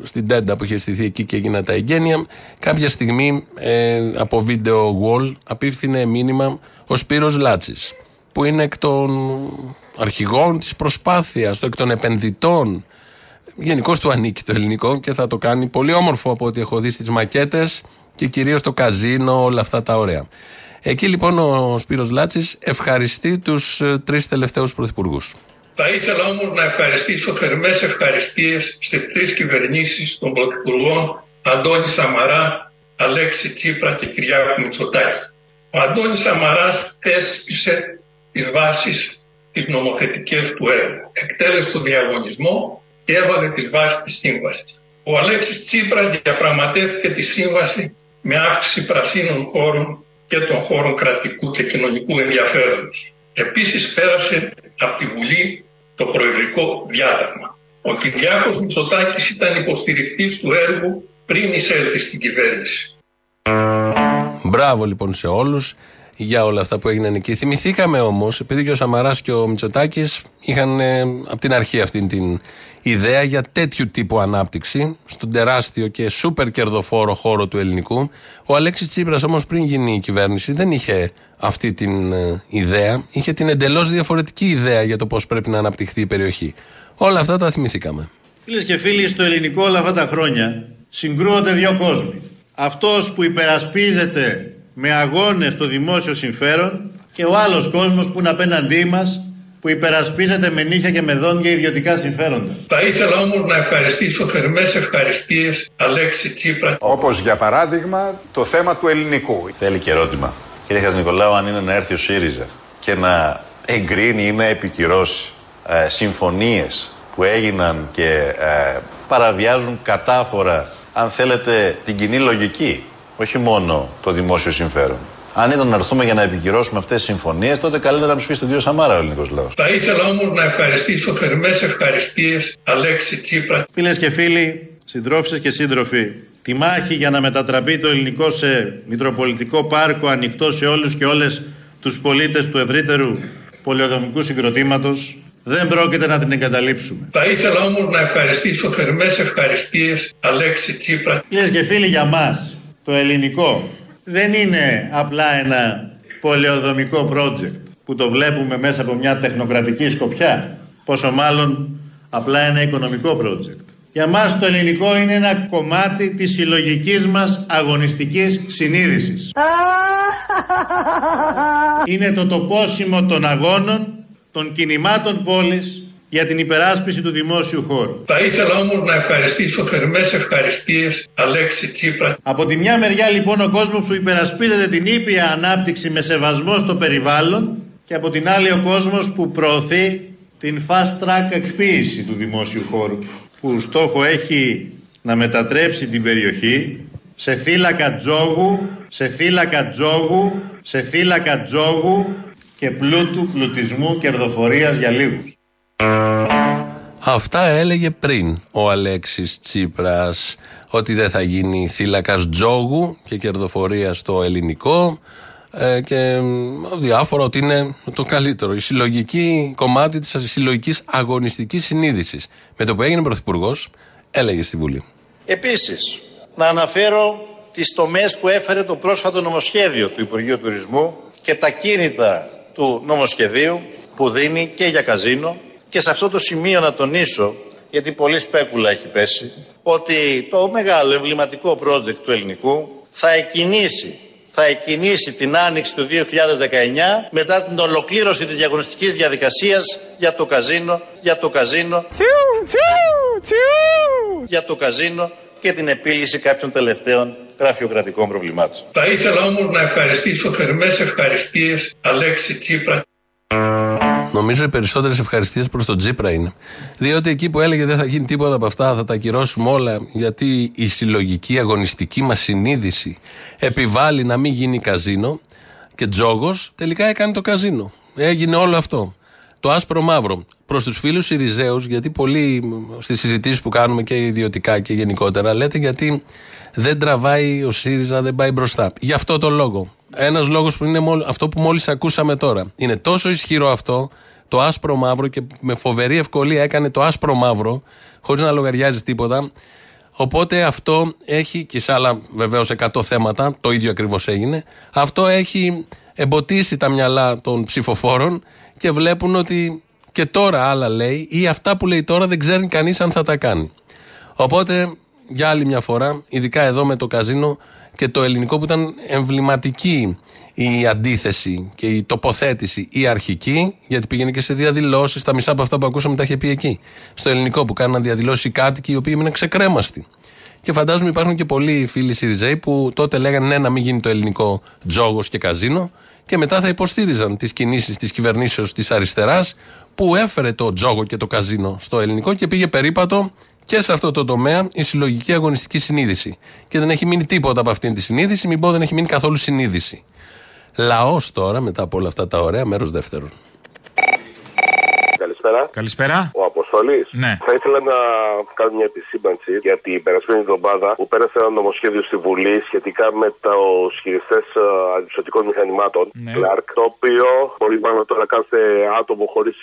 στην τέντα που είχε στηθεί εκεί και έγιναν τα εγγένεια, κάποια στιγμή ε, από βίντεο wall απίφθινε μήνυμα ο Σπύρος Λάτσης, που είναι εκ των αρχηγών της προσπάθειας, το εκ των επενδυτών, γενικώς του ανήκει το Ελληνικό και θα το κάνει πολύ όμορφο από ό,τι έχω δει στις μακέτες και κυρίως το καζίνο, όλα αυτά τα ωραία. Εκεί λοιπόν ο Σπύρος Λάτσης ευχαριστεί τους τρεις τελευταίους πρωθυπουργούς. Θα ήθελα όμως να ευχαριστήσω θερμές ευχαριστίες στις τρεις κυβερνήσεις των πρωθυπουργών Αντώνη Σαμαρά, Αλέξη Τσίπρα και Κυριάκου Μητσοτάκη. Ο Αντώνης Σαμαράς θέσπισε τις βάσεις της νομοθετικής του έργου, εκτέλεσε τον διαγωνισμό και έβαλε τις βάσεις της σύμβασης. Ο Αλέξης Τσίπρας διαπραγματεύτηκε τη σύμβαση με αύξηση πρασίνων χώρων και των χώρων κρατικού και κοινωνικού ενδιαφέροντος. Επίσης πέρασε από τη Βουλή το προεδρικό διάταγμα. Ο Κυριάκος Μητσοτάκης ήταν υποστηρικτής του έργου πριν εισέλθει στην κυβέρνηση. Μπράβο λοιπόν σε όλους για όλα αυτά που έγιναν εκεί. Θυμηθήκαμε όμως, επειδή και ο Σαμαράς και ο Μητσοτάκης είχαν ε, από την αρχή αυτή την ιδέα για τέτοιου τύπου ανάπτυξη στον τεράστιο και σούπερ κερδοφόρο χώρο του Ελληνικού. Ο Αλέξης Τσίπρας όμως πριν γίνει η κυβέρνηση δεν είχε αυτή την ε, ιδέα, είχε την εντελώς διαφορετική ιδέα για το πώς πρέπει να αναπτυχθεί η περιοχή. Όλα αυτά τα θυμηθήκαμε. Φίλες και φίλοι, στο Ελληνικό όλα αυτά τα χρόνια συγκρούονται δύο κόσμοι. Αυτός που υπερασπίζεται με αγώνες το δημόσιο συμφέρον και ο άλλος κόσμος που είναι απέναντί μας, που υπερασπίζεται με νύχια και με δόντια ιδιωτικά συμφέροντα. Θα ήθελα όμως να ευχαριστήσω θερμές ευχαριστίες Αλέξη Τσίπρα. Όπως για παράδειγμα το θέμα του Ελληνικού. Θέλει και ερώτημα. Κύριε Χασνικολάου, αν είναι να έρθει ο ΣΥΡΙΖΑ και να εγκρίνει ή να επικυρώσει ε, συμφωνίες που έγιναν και ε, παραβιάζουν κατάφορα, αν θέλετε, την κοινή λογική, όχι μόνο το δημόσιο συμφέρον, Αν ήταν να έρθουμε για να επικυρώσουμε αυτές τις συμφωνίες, τότε καλύτερα να ψηφίσει τον κύριο Σαμάρα ο ελληνικός λαός. Θα ήθελα όμως να ευχαριστήσω θερμές ευχαριστίες Αλέξη Τσίπρα. Φίλες και φίλοι, συντρόφισσες και σύντροφοι, τη μάχη για να μετατραπεί το ελληνικό σε μητροπολιτικό πάρκο ανοιχτό σε όλους και όλες τους πολίτες του ευρύτερου πολεοδομικού συγκροτήματος δεν πρόκειται να την εγκαταλείψουμε. Θα ήθελα όμως να ευχαριστήσω θερμές ευχαριστίες Αλέξη Τσίπρα. Φίλες και φίλοι, για μας το ελληνικό δεν είναι απλά ένα πολεοδομικό project που το βλέπουμε μέσα από μια τεχνοκρατική σκοπιά, πόσο μάλλον απλά ένα οικονομικό project. Για μας το ελληνικό είναι ένα κομμάτι της συλλογικής μας αγωνιστικής συνείδησης. Είναι το τοπόσιμο των αγώνων, των κινημάτων πόλης για την υπεράσπιση του δημόσιου χώρου. Θα ήθελα όμως να ευχαριστήσω θερμές ευχαριστίες Αλέξη Τσίπρα. Από τη μια μεριά λοιπόν ο κόσμος που υπερασπίζεται την ήπια ανάπτυξη με σεβασμό στο περιβάλλον και από την άλλη ο κόσμος που προωθεί την fast track εκποίηση του δημόσιου χώρου που στόχο έχει να μετατρέψει την περιοχή σε θύλακα τζόγου, σε θύλακα τζόγου, σε θύλακα τζόγου και πλούτου, πλουτισμού, κερδοφορίας για λίγους. Αυτά έλεγε πριν ο Αλέξης Τσίπρας, ότι δεν θα γίνει θύλακας τζόγου και κερδοφορία στο ελληνικό ε, και διάφορα, ότι είναι το καλύτερο, η συλλογική κομμάτι της συλλογικής αγωνιστικής συνείδησης. Με το που έγινε πρωθυπουργός, έλεγε στη Βουλή. Επίσης, να αναφέρω τις τομές που έφερε το πρόσφατο νομοσχέδιο του Υπουργείου Τουρισμού και τα κίνητρα του νομοσχεδίου που δίνει και για καζίνο. Και σε αυτό το σημείο να τονίσω, γιατί πολλή σπέκουλα έχει πέσει, ότι το μεγάλο εμβληματικό project του ελληνικού θα εκκινήσει, θα εκκινήσει την άνοιξη του δύο χιλιάδες δεκαεννιά μετά την ολοκλήρωση της διαγωνιστικής διαδικασίας για το καζίνο, για το καζίνο, τσιου, τσιου, τσιου. για το καζίνο και την επίλυση κάποιων τελευταίων γραφειοκρατικών προβλημάτων. Θα ήθελα όμως να ευχαριστήσω θερμές ευχαριστίες Αλέξη Τσίπρα. Νομίζω οι περισσότερες ευχαριστίες προς τον Τσίπρα είναι. Διότι εκεί που έλεγε δεν θα γίνει τίποτα από αυτά, θα τα ακυρώσουμε όλα, γιατί η συλλογική αγωνιστική μας συνείδηση επιβάλλει να μην γίνει καζίνο και τζόγος, τελικά έκανε το καζίνο. Έγινε όλο αυτό. Το άσπρο μαύρο. Προς τους φίλους Συριζέους, γιατί πολλοί στις συζητήσεις που κάνουμε και ιδιωτικά και γενικότερα λέτε γιατί δεν τραβάει ο ΣΥΡΙΖΑ, δεν πάει μπροστά. Γι' αυτό το λόγο. Ένας λόγος που είναι μόλι, αυτό που μόλις ακούσαμε τώρα. Είναι τόσο ισχυρό αυτό το άσπρο μαύρο και με φοβερή ευκολία έκανε το άσπρο μαύρο χωρίς να λογαριάζει τίποτα. Οπότε αυτό έχει και σε άλλα βεβαίως εκατό θέματα, το ίδιο ακριβώς έγινε. Αυτό έχει εμποτίσει τα μυαλά των ψηφοφόρων και βλέπουν ότι και τώρα άλλα λέει ή αυτά που λέει τώρα δεν ξέρει κανείς αν θα τα κάνει. Οπότε για άλλη μια φορά, ειδικά εδώ με το καζίνο και το ελληνικό που ήταν εμβληματική η αντίθεση και η τοποθέτηση η αρχική, γιατί πήγαινε και σε διαδηλώσεις, τα μισά από αυτά που ακούσαμε τα είχε πει εκεί. Στο ελληνικό που κάναν διαδηλώσεις οι κάτοικοι οι οποίοι έμειναν ξεκρέμαστοι. Και φαντάζομαι υπάρχουν και πολλοί φίλοι Σιριζέοι που τότε λέγανε ναι, να μην γίνει το ελληνικό τζόγος και καζίνο και μετά θα υποστήριζαν τις κινήσεις της κυβερνήσεως της αριστεράς που έφερε το τζόγο και το καζίνο στο ελληνικό και πήγε περίπατο και σε αυτό το τομέα η συλλογική αγωνιστική συνείδηση. Και δεν έχει μείνει τίποτα από αυτήν τη συνείδηση, μην πω δεν έχει μείνει καθόλου συνείδηση. Λαός τώρα, μετά από όλα αυτά τα ωραία, μέρος δεύτερον. Καλησπέρα. Καλησπέρα. Ο Αποστολής. Ναι. Θα ήθελα να κάνω μια επισήμανση για την περασμένη εβδομάδα που πέρασε ένα νομοσχέδιο στη Βουλή σχετικά με τους χειριστές αντισωτικών μηχανημάτων. Ναι. Κλάρκ, το οποίο μπορεί μάλλον τώρα κάθε άτομο χωρίς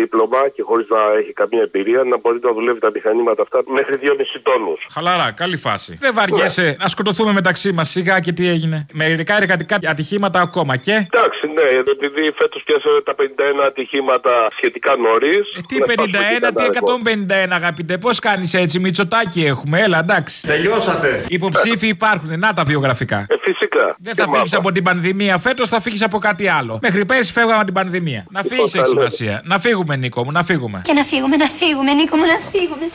δίπλωμα και χωρίς να έχει καμία εμπειρία να μπορεί να δουλεύει τα μηχανήματα αυτά μέχρι δύο κόμμα πέντε τόνους. Χαλαρά, καλή φάση. Δεν βαριέσαι ναι. να σκοτωθούμε μεταξύ μας σιγά και τι έγινε. Μερικά εργατικά ατυχήματα ακόμα και. Εντάξει, ναι, επειδή φέτος πιάσαμε τα πενήντα ένα ατυχήματα σχετικά νωρί. Τι πενήντα ένα, τι εκατόν πενήντα ένα, αγαπητέ. Πώς κάνεις έτσι, Μητσοτάκη έχουμε, έλα, εντάξει. Τελειώσατε. Υποψήφοι υπάρχουν, να τα βιογραφικά. Ε, φυσικά. Δεν θα φύγεις από την πανδημία φέτος, θα φύγεις από κάτι άλλο. Μέχρι πέρσι φεύγαμε από την πανδημία. Να φύγεις, έχει σημασία. Να φύγουμε, Νίκο μου, να φύγουμε. Και να φύγουμε, να φύγουμε, Νίκο μου, να φύγουμε.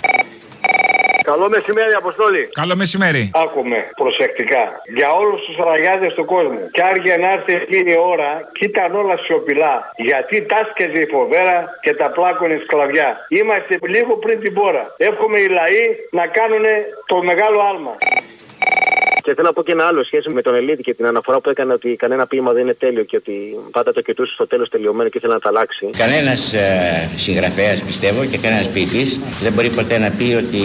Καλό μεσημέρι, Αποστόλη. Καλό μεσημέρι. Άκουμε προσεκτικά. Για όλους τους ραγιάδες του κόσμου. Κι άργια να έρθει εκείνη η ώρα, κοίταν όλα σιωπηλά. Γιατί τάσκεζε η φοβέρα και τα πλάκωνε η σκλαβιά. Είμαστε λίγο πριν την πόρα. Εύχομαι οι λαοί να κάνουν το μεγάλο άλμα. Και θέλω να πω και ένα άλλο σχέση με τον Ελίτη και την αναφορά που έκανε ότι κανένα ποίημα δεν είναι τέλειο και ότι πάντα το κοιτούσε στο τέλος τελειωμένο και ήθελε να τα αλλάξει. Κανένας ε, συγγραφέας, πιστεύω, και κανένας ποιητής δεν μπορεί ποτέ να πει ότι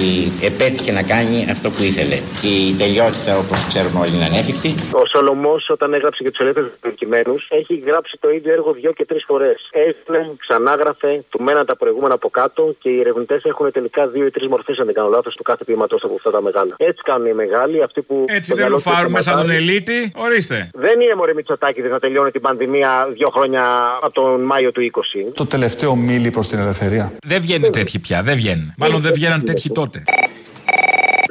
επέτυχε να κάνει αυτό που ήθελε. Η τελειότητα, όπως ξέρουμε όλοι, είναι ανέφικτη. Ο Σολωμός, όταν έγραψε και τους ελεύθερους κειμένους, έχει γράψει το ίδιο έργο δύο και τρεις φορές. Έστειλε, ξανάγραφε, του μέναν τα προηγούμενα από κάτω και οι ερευνητές έχουν τελικά δύο ή τρεις μορφές, αν δεν κάνω λάθος, του κάθε ποιηματός από αυτά τα μεγάλα. Έτσι κάνουν οι μεγάλοι, αυτοί που. Έτσι δεν λουφάρουμε σαν τον Ελίτη, ορίστε. Δεν είναι μωρέ Μητσοτάκηδες να τελειώνει την πανδημία δύο χρόνια από τον Μάιο του είκοσι. Το τελευταίο μίλι προς την ελευθερία. Δεν βγαίνουν τέτοιοι πια, δεν βγαίνουν. Μάλλον δεν βγαίναν τέτοιοι τότε.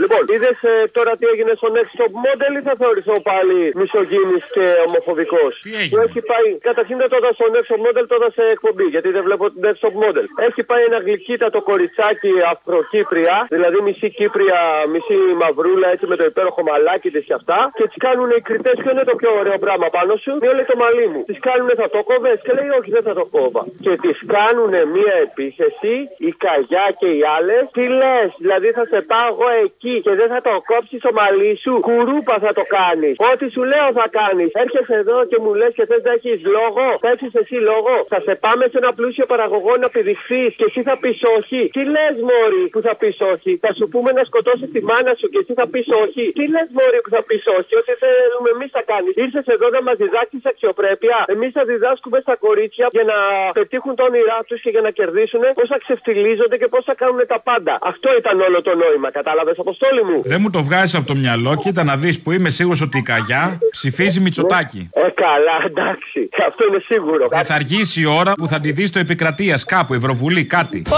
Λοιπόν, είδες ε, τώρα τι έγινε στο Next Top Model ή θα θεωρηθώ πάλι μισογίνης και ομοφοβικός? Τι έγινε? Έχει πάει, καταρχήν δεν το έδωσε στο Next Top Model, το έδωσε εκπομπή, γιατί δεν βλέπω το Next Top Model. Έχει πάει ένα γλυκύτατο κοριτσάκι Αφροκύπρια, δηλαδή μισή Κύπρια, μισή μαυρούλα, έτσι με το υπέροχο μαλάκι της και αυτά. Και τις κάνουν οι κριτές, ποιο είναι το πιο ωραίο πράγμα πάνω σου? Μία λέει το μαλλί μου. Τις κάνουν θα το κόβες? Και λέει όχι, δεν θα το κόβα. Και τις κάνουν μία επίθεση, η Καγιά και οι άλλες. Τι λες, δηλαδή θα σε πάω εκεί και δεν θα το κόψει το μαλλί σου, κουρούπα θα το κάνει. Ό,τι σου λέω θα κάνει. Έρχεσαι εδώ και μου λε και θε να έχει λόγο. Θα έχει εσύ λόγο. Θα σε πάμε σε ένα πλούσιο παραγωγό να πηδηχθεί και εσύ θα πει όχι. Τι λε, μωρή, που θα πει όχι? Θα σου πούμε να σκοτώσει τη μάνα σου και εσύ θα πει όχι. Τι λε, μωρή, που θα πει όχι? Ό,τι θέλουμε εμεί θα κάνει. Ήρθε εδώ να μα διδάξει αξιοπρέπεια. Εμεί θα διδάσκουμε στα κορίτσια για να πετύχουν τα όνειρά του και για να κερδίσουν πώ θα ξεφτιλίζονται και πώ θα κάνουν τα πάντα. Αυτό ήταν όλο το νόημα, κατάλαβε? Μου. Δεν μου το βγάζεις από το μυαλό, κοίτα να δεις που είμαι σίγουρος ότι η Καγιά ψηφίζει Μητσοτάκη. Ε, καλά, εντάξει. Αυτό είναι σίγουρο. Ε, θα αργήσει η ώρα που θα τη δεις στο Επικρατείας, κάπου, Ευρωβουλή, κάτι. Πω,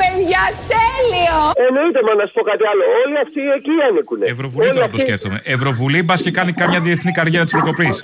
παιδιά, τέλειο! Εννοείται, μα να σου πω κάτι άλλο. Όλοι αυτοί εκεί ανήκουνε. Ευρωβουλή τώρα αυτοί... το σκέφτομαι. Ευρωβουλή, μπας και κάνει καμιά διεθνή καριέρα της προκοπής.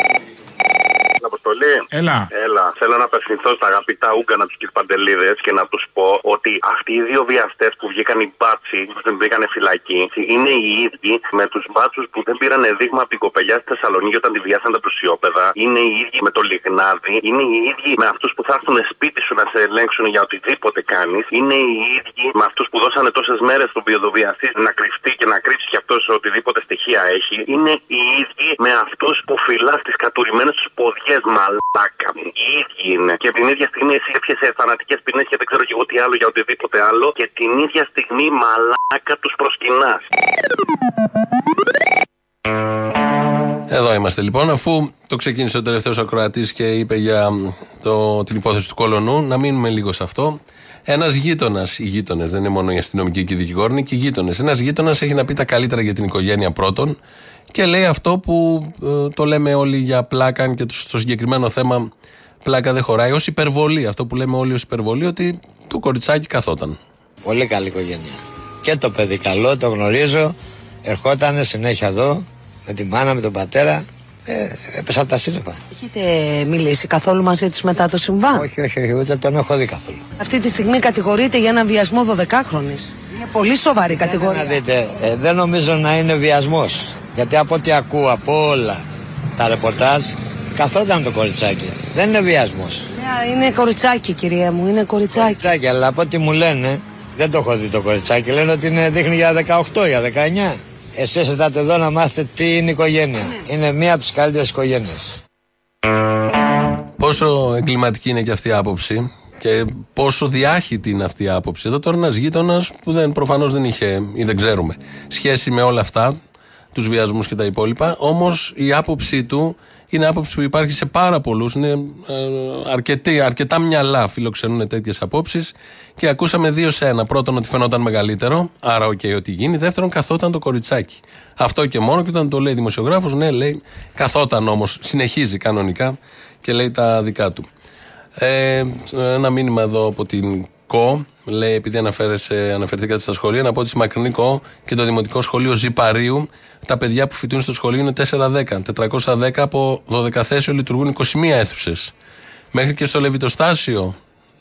Αποστολή. Έλα. Έλα. Θέλω να απευθυνθώ στα αγαπητά Ούγκανα του κ. Παντελίδε και να του πω ότι αυτοί οι δύο βιαστές που βγήκαν οι μπάτσοι, που δεν πήγαν φυλακή, είναι οι ίδιοι με του μπάτσου που δεν πήραν δείγμα από την κοπελιά στη Θεσσαλονίκη όταν τη βιάσαν τα πλουσιόπεδα. Είναι οι ίδιοι με το Λιγνάδι. Είναι οι ίδιοι με αυτού που θα έρθουν σπίτι σου να σε ελέγξουν για οτιδήποτε κάνει. Είναι οι ίδιοι με αυτού που δώσανε τόσε μέρε στον βιοδοβιαστή να κρυφτεί και να κρύψει κι αυτό οτιδήποτε στοιχεία έχει. Είναι οι ίδιοι με αυτού που φυλά τι κατουρημένε του ποδιέ. Μαλάκα, οι ίδιοι είναι. Και την ίδια στιγμή εσύ έπιασε θανατικές ποινές και δεν ξέρω και εγώ τι άλλο για οτιδήποτε άλλο. Και την ίδια στιγμή μαλάκα τους προσκυνάς. Εδώ είμαστε λοιπόν, αφού το ξεκίνησε ο τελευταίος ακροατής και είπε για το, την υπόθεση του Κολονού, να μείνουμε λίγο σε αυτό. Ένας γείτονας, οι γείτονες, δεν είναι μόνο οι αστυνομικοί και οι δικηγόροι, και οι γείτονες. Ένας γείτονας έχει να πει τα καλύτερα για την οικογένεια πρώτον. Και λέει αυτό που ε, το λέμε όλοι για πλάκα, αν και στο συγκεκριμένο θέμα πλάκα δεν χωράει, ως υπερβολή. Αυτό που λέμε όλοι ως υπερβολή, ότι το κοριτσάκι καθόταν. Πολύ καλή οικογένεια. Και το παιδί καλό, το γνωρίζω. Ερχότανε συνέχεια εδώ, με τη μάνα, με τον πατέρα. Ε, έπεσα από τα σύννεφα. Έχετε μιλήσει καθόλου μαζί τους μετά το συμβάν? Όχι, όχι, όχι, ούτε τον έχω δει καθόλου. Αυτή τη στιγμή κατηγορείται για έναν βιασμό δωδεκάχρονης. Είναι πολύ σοβαρή δεν κατηγορία. Να δείτε, ε, δεν νομίζω να είναι βιασμός. Γιατί από ό,τι ακούω από όλα τα ρεπορτάζ, καθόταν το κοριτσάκι. Δεν είναι βιασμός. Ναι, είναι κοριτσάκι, κυρία μου, είναι κοριτσάκι. Κοριτσάκι, αλλά από ό,τι μου λένε, δεν το έχω δει το κοριτσάκι. Λένε ότι είναι, δείχνει για δεκαοκτώ, για δεκαεννιά. Εσείς ήρθατε εδώ να μάθετε τι είναι οικογένεια. Ναι. Είναι μία από τις καλύτερες οικογένειες. Πόσο εγκληματική είναι και αυτή η άποψη και πόσο διάχυτη είναι αυτή η άποψη. Εδώ τώρα ένας γείτονας που δεν, προφανώς δεν είχε ή δεν ξέρουμε σχέση με όλα αυτά, τους βιασμούς και τα υπόλοιπα, όμως η άποψή του είναι άποψη που υπάρχει σε πάρα πολλούς, είναι ε, αρκετή, αρκετά μυαλά φιλοξενούν τέτοιες απόψεις και ακούσαμε δύο σε ένα. Πρώτον ότι φαινόταν μεγαλύτερο, άρα οκ, okay, ότι γίνει. Δεύτερον, καθόταν το κοριτσάκι. Αυτό και μόνο, και όταν το λέει δημοσιογράφος, ναι, λέει, καθόταν όμως, συνεχίζει κανονικά και λέει τα δικά του. Ε, ένα μήνυμα εδώ από την ΚΟ. Λέει, επειδή αναφερθήκατε στα σχολεία, να πω ότι στη Μακρινή ΚΟ και το Δημοτικό Σχολείο Ζιπαρίου τα παιδιά που φοιτούν στο σχολείο είναι τετρακόσια δέκα. τετρακόσια δέκα από δώδεκα θέσεων λειτουργούν είκοσι μία αίθουσες. Μέχρι και στο Λεβιτοστάσιο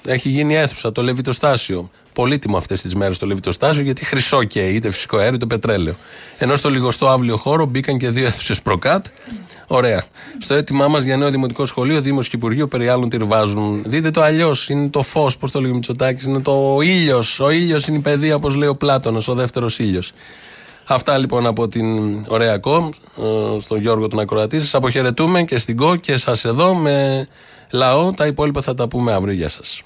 έχει γίνει αίθουσα. Το Λεβιτοστάσιο. Πολύτιμο αυτές τις μέρες το Λεβιτοστάσιο, γιατί χρυσό καίει το φυσικό αέριο, το πετρέλαιο. Ενώ στο λιγοστό αύλιο χώρο μπήκαν και δύο αίθουσες προκάτ. Ωραία. Στο αίτημά μας για νέο δημοτικό σχολείο, Δήμος και Υπουργείο περί άλλων τυρβάζουν. Δείτε το αλλιώς. Είναι το φως, πώς το λέει ο Μητσοτάκης, είναι το ήλιος. Ο ήλιος είναι η παιδεία, όπως λέει ο Πλάτωνας, ο δεύτερος ήλιος. Αυτά λοιπόν από την ωραία κομ, στον Γιώργο τον ακροατή. Σας αποχαιρετούμε και στην ΚΟ και σας εδώ με λαό. Τα υπόλοιπα θα τα πούμε αύριο. Γεια σας.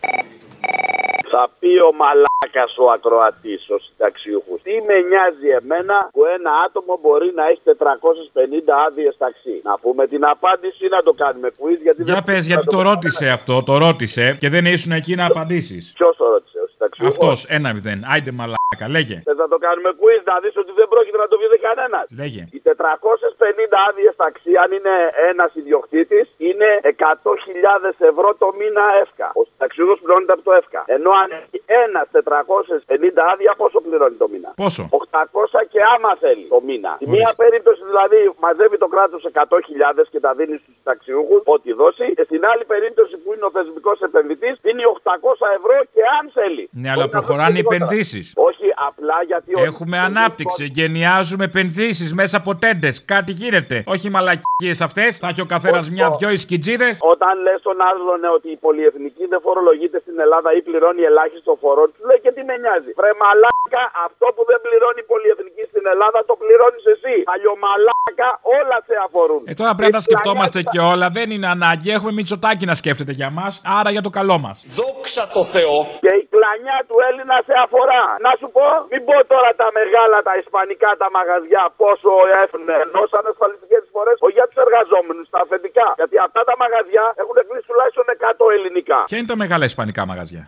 Θα πει ο μαλάκας ο ακροατής, ο συνταξιούχος. Τι με νοιάζει εμένα που ένα άτομο μπορεί να έχει τετρακόσιες πενήντα άδειες ταξί. Να πούμε την απάντηση ή να το κάνουμε quiz? Γιατί για πες, γιατί το, το ρώτησε να... αυτό, το ρώτησε και δεν ήσουν εκεί να απαντήσεις. Ποιος το ρώτησε, ο συνταξιούχος? Αυτός, ένα μηδέν, άιντε μαλάκα, λέγε. Θες να το κάνουμε quiz, να δεις ότι δεν πρόκειται να το βγει κανένας? Λέγε. Οι τετρακόσιες πενήντα άδειες ταξί, αν είναι ένας ιδιοκτήτης, είναι εκατό χιλιάδες ευρώ το μήνα ΕΦΚΑ. Ο συνταξιούχος πληρώνεται από το ΕΦΚΑ. Ενώ αν έχει ένας τετρακόσιες πενήντα άδεια, πόσο πληρώνει το μήνα? Πόσο? οκτακόσια και άμα θέλει το μήνα. Στη μία περίπτωση δηλαδή μαζεύει το κράτος εκατό χιλιάδες και τα δίνει στους συνταξιούχους, ό,τι δώσει. Και στην άλλη περίπτωση που είναι ο θεσμικός επενδυτής, δίνει οκτακόσια ευρώ και αν θέλει. Ναι, αλλά προχωράνε οι επενδύσεις. Όχι απλά γιατί. Έχουμε ο... ανάπτυξη, πώς... γενιάζουμε επενδύσεις μέσα από τέντες. Κάτι γίνεται. Όχι μαλακίες αυτές. Θα έχει ο καθένας μια-δυο ισκιτζίδες. Όταν λες τον άλλον ότι η πολυεθνική δεν φορολογείται στην Ελλάδα ή πληρώνει ελάχιστο φορό, του λέει και τι με νοιάζει. Βρε μαλάκα, αυτό που δεν πληρώνει η πολυεθνική στην Ελλάδα το πληρώνεις εσύ. Αλλιομαλάκα, όλα σε αφορούν. Ε, τώρα πρέπει ε, να σκεφτόμαστε και όλα. Δεν είναι ανάγκη. Έχουμε Μητσοτάκη να σκέφτεται για μας, άρα για το καλό μας. Δόξα τω Θεώ. Και η κλανιά του Έλληνα σε αφορά. Να σου πω, μην πω τώρα τα μεγάλα, τα ισπανικά, τα μαγαζιά πόσο έφυγε ενό ανασφαλιστικέ φορέ. Όχι για του εργαζόμενου, τα αφεντικά. Γιατί αυτά τα μαγαζιά έχουν κλείσει τουλάχιστον εκατό ελληνικά. Ποια είναι τα μεγάλα ισπανικά μαγαζιά?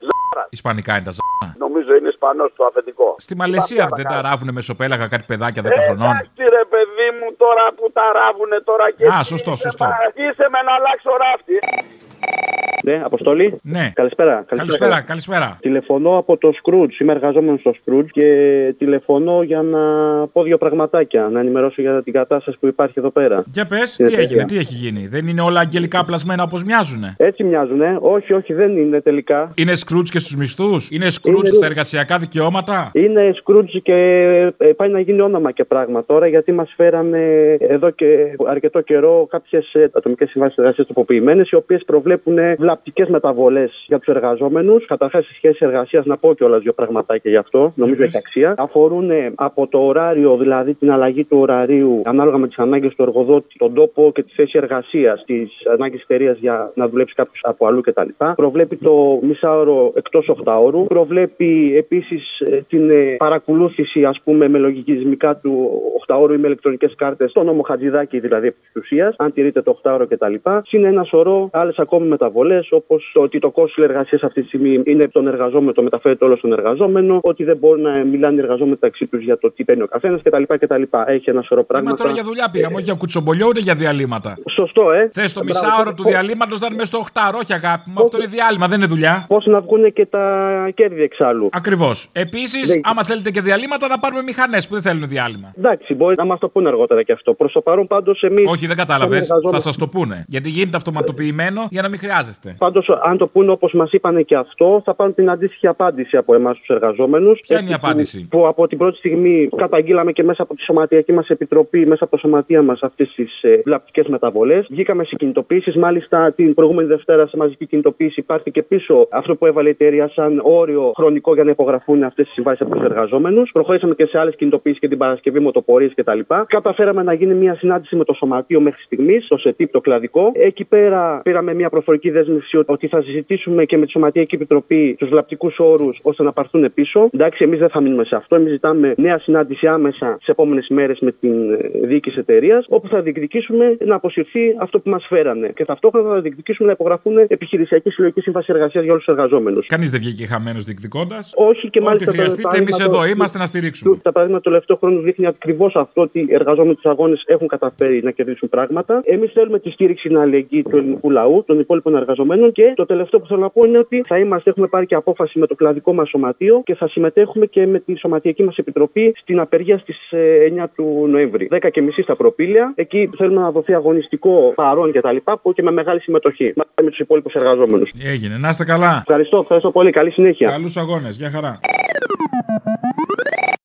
Ισπανικά είναι τα ζώα. Νομίζω είναι Ισπανός το αφεντικό. Στη Μαλαισία δεν τα ράβουνε μεσοπέλαγα κάτι παιδάκια δέκα χρονών? Εντάξει ρε παιδί μου, τώρα που τα ράβουνε τώρα και. Α, σωστό, σωστό. Είσαι με να αλλάξω ράφτη. Ναι, Αποστολή. Ναι. Καλησπέρα. Καλησπέρα, καλησπέρα. Τηλεφωνώ από το Σκρούτζ. Είμαι εργαζόμενο στο Σκρούτζ και τηλεφωνώ για να πω δύο πραγματάκια. Να ενημερώσω για την κατάσταση που υπάρχει εδώ πέρα. Για πες, τι έγινε, τέτοια. Τι έχει γίνει? Δεν είναι όλα αγγελικά πλασμένα όπως μοιάζουνε? Έτσι μοιάζουνε. Όχι, όχι, δεν είναι τελικά. Είναι Σκρούτζ και στους μισθούς? Είναι Σκρούτζ είναι... στα εργασιακά δικαιώματα? Είναι Σκρούτζ και πάει να γίνει όνομα και πράγμα τώρα, γιατί μας φέρανε εδώ και αρκετό καιρό κάποιες ατομικές συμβάσεις εργασίας τοποποιημένες, οι οποίες προβλέπουν βλαπτικές μεταβολές για τους εργαζόμενους. Καταρχάς, οι σχέσεις εργασίας, να πω κιόλας δύο πραγματάκια γι' αυτό, νομίζω έχει αξία. Αφορούν από το ωράριο, δηλαδή την αλλαγή του ωραρίου ανάλογα με τις ανάγκες του εργοδότη, τον τόπο και τη θέση εργασίας, τις ανάγκες της εταιρείας για να δουλέψει κάποιος από αλλού κτλ. Προβλέπει το μισάωρο εκτός οκτάωρου. Προβλέπει επίσης την παρακολούθηση, ας πούμε, με λογισμικά του οκτάωρου ή με ηλεκτρονικές κάρτες, το νόμο Χατζηδάκη δηλαδή επί της ουσίας, αν τηρείται το οκτάωρο κτλ. Συν ένα σωρό άλλες ακόμη μεταβολές. Όπως ότι το κόστος εργασίας αυτή τη στιγμή είναι τον εργαζόμενο, το μεταφέρεται όλο στον εργαζόμενο, ότι δεν μπορούν να μιλάνε οι εργαζόμενοι μεταξύ τους για το τι παίρνει ο καθένας κτλ. κτλ. Έχει ένα σωρό πράγματα. Μα τώρα για δουλειά πήγαμε, ε... όχι για κουτσομπολιό ούτε για διαλύματα. Σωστό, ε. Θες το μισάωρο του διαλύματος να είναι μέσα στο οκτάωρο, όχι αγάπη μου, πώς... αυτό είναι διάλειμμα, δεν είναι δουλειά. Πώς να βγουν και τα κέρδη εξάλλου. Ακριβώς. Επίσης, δεν... άμα θέλετε και διαλύματα, να πάρουμε μηχανές που δεν θέλουν διάλειμμα. Εντάξει, μπορεί να μας το πούνε αργότερα κι αυτό. Προς το παρόν πάντως εμείς. Όχι, δεν κατάλαβες, θα σας το πούνε. Γιατί γίνεται αυτοματοποιημένο για να μην χρειάζεται. Πάντως, αν το πούνε όπως μας είπανε και αυτό, θα πάρουν την αντίστοιχη απάντηση από εμάς τους εργαζόμενους. Ποια είναι η απάντηση? Που από την πρώτη στιγμή καταγγείλαμε και μέσα από τη σωματιακή μας επιτροπή, μέσα από τα σωματεία μας, αυτές τις ε, βλαπτικές μεταβολές. Βγήκαμε σε κινητοποίησεις. Μάλιστα, την προηγούμενη Δευτέρα, σε μαζική κινητοποίηση, πάρθηκε πίσω αυτό που έβαλε η εταιρεία σαν όριο χρονικό για να υπογραφούν αυτές τις συμβάσεις από τους εργαζόμενους. Προχώρησαμε και σε άλλες κινητοποίησεις και την Παρασκευή, μοτοπορίες κτλ. Καταφέραμε να γίνει μια συνάντηση με το σωματείο μέχρι στιγμής, το ΣΕΤΥΠ, το κλαδικό. Εκεί πέρα πήραμε μια προφορική ότι θα συζητήσουμε και με τη Σωματιακή Επιτροπή τους βλαπτικούς όρους ώστε να πάρθουν πίσω. Εντάξει, εμείς δεν θα μείνουμε σε αυτό. Εμείς ζητάμε νέα συνάντηση άμεσα τις επόμενες μέρες με την διοίκηση εταιρείας, όπου θα διεκδικήσουμε να αποσυρθεί αυτό που μας φέρανε. Και ταυτόχρονα θα διεκδικήσουμε να υπογραφούν επιχειρησιακή συλλογική σύμβαση εργασίας για όλους τους εργαζόμενους. Κανείς δεν βγήκε χαμένος διεκδικώντας. Όχι και μάλιστα. Ό,τι χρειαστείτε, εμείς εδώ είμαστε να στηρίξουμε. Τα παράδειγμα του τελευταίου χρόνου δείχνει ακριβώς αυτό, ότι οι εργαζόμενοι τους αγώνες έχουν καταφέρει να κερδίσουν πράγματα. Εμείς θέλουμε τη στήριξη να αλληλεγγύη του ελληνικού λαού, των υπόλοιπων εργαζομένων, και το τελευταίο που θέλω να πω είναι ότι θα είμαστε, έχουμε πάρει και απόφαση με το κλαδικό μας σωματείο και θα συμμετέχουμε και με τη σωματιακή μας επιτροπή στην απεργία στις εννιά του Νοέμβρη. δέκα και μισή στα Προπήλαια. Εκεί θέλουμε να δοθεί αγωνιστικό παρόν κτλ. Που και με μεγάλη συμμετοχή με τους υπόλοιπους εργαζόμενους. Έγινε. Να είστε καλά. Ευχαριστώ, ευχαριστώ πολύ. Καλή συνέχεια. Καλούς αγώνες. Γεια χαρά.